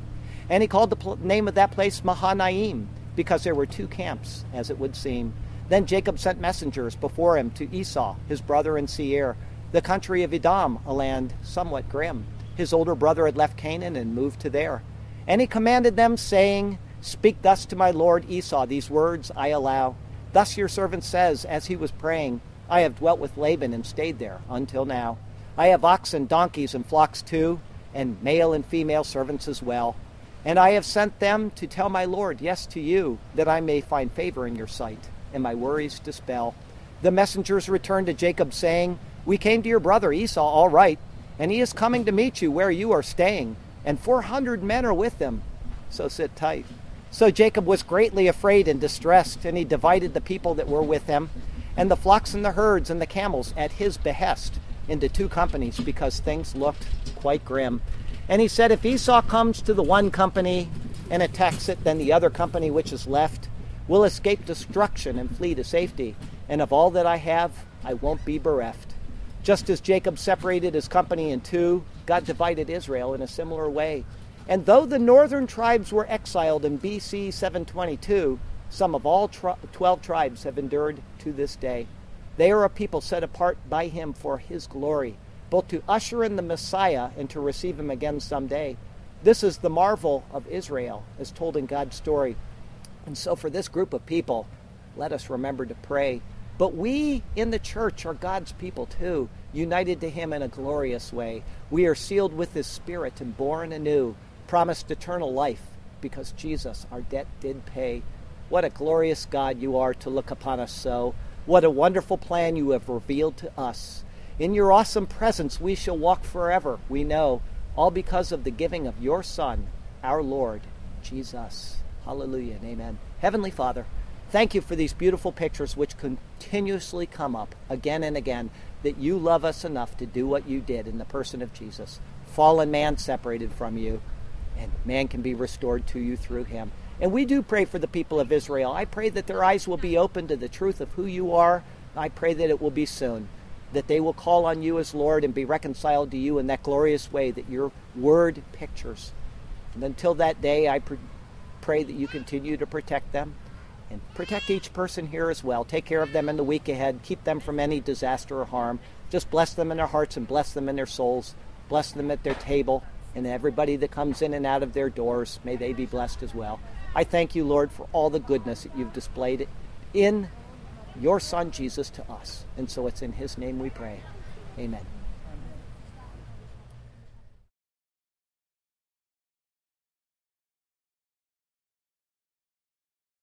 And he called the name of that place Mahanaim, because there were two camps, as it would seem. Then Jacob sent messengers before him to Esau, his brother in Seir, the country of Edom, a land somewhat grim. His older brother had left Canaan and moved to there. And he commanded them, saying, "Speak thus to my lord Esau, these words I allow. Thus your servant says, as he was praying, I have dwelt with Laban and stayed there until now. I have oxen, donkeys, and flocks too, and male and female servants as well. And I have sent them to tell my lord, yes to you, that I may find favor in your sight, and my worries dispel." The messengers returned to Jacob, saying, "We came to your brother Esau, all right, and he is coming to meet you where you are staying, and 400 men are with him, so sit tight." So Jacob was greatly afraid and distressed, and he divided the people that were with him, and the flocks and the herds and the camels at his behest into two companies, because things looked quite grim. And he said, "If Esau comes to the one company and attacks it, then the other company which is left will escape destruction and flee to safety. And of all that I have, I won't be bereft." Just as Jacob separated his company in two, God divided Israel in a similar way. And though the northern tribes were exiled in B.C. 722, some of all 12 tribes have endured to this day. They are a people set apart by him for his glory, both to usher in the Messiah and to receive him again someday. This is the marvel of Israel, as told in God's story. And so for this group of people, let us remember to pray. But we in the church are God's people too, united to him in a glorious way. We are sealed with his spirit and born anew, promised eternal life, because Jesus, our debt, did pay. What a glorious God you are to look upon us so. What a wonderful plan you have revealed to us. In your awesome presence we shall walk forever, we know, all because of the giving of your Son, our Lord, Jesus. Hallelujah and amen. Heavenly Father, thank you for these beautiful pictures which continuously come up again and again, that you love us enough to do what you did in the person of Jesus. Fallen man separated from you, and man can be restored to you through him. And we do pray for the people of Israel. I pray that their eyes will be open to the truth of who you are. I pray that it will be soon, that they will call on you as Lord and be reconciled to you in that glorious way that your word pictures. And until that day, I pray that you continue to protect them and protect each person here as well. Take care of them in the week ahead. Keep them from any disaster or harm. Just bless them in their hearts and bless them in their souls. Bless them at their table. And everybody that comes in and out of their doors, may they be blessed as well. I thank you, Lord, for all the goodness that you've displayed in your Son, Jesus, to us. And so it's in his name we pray. Amen.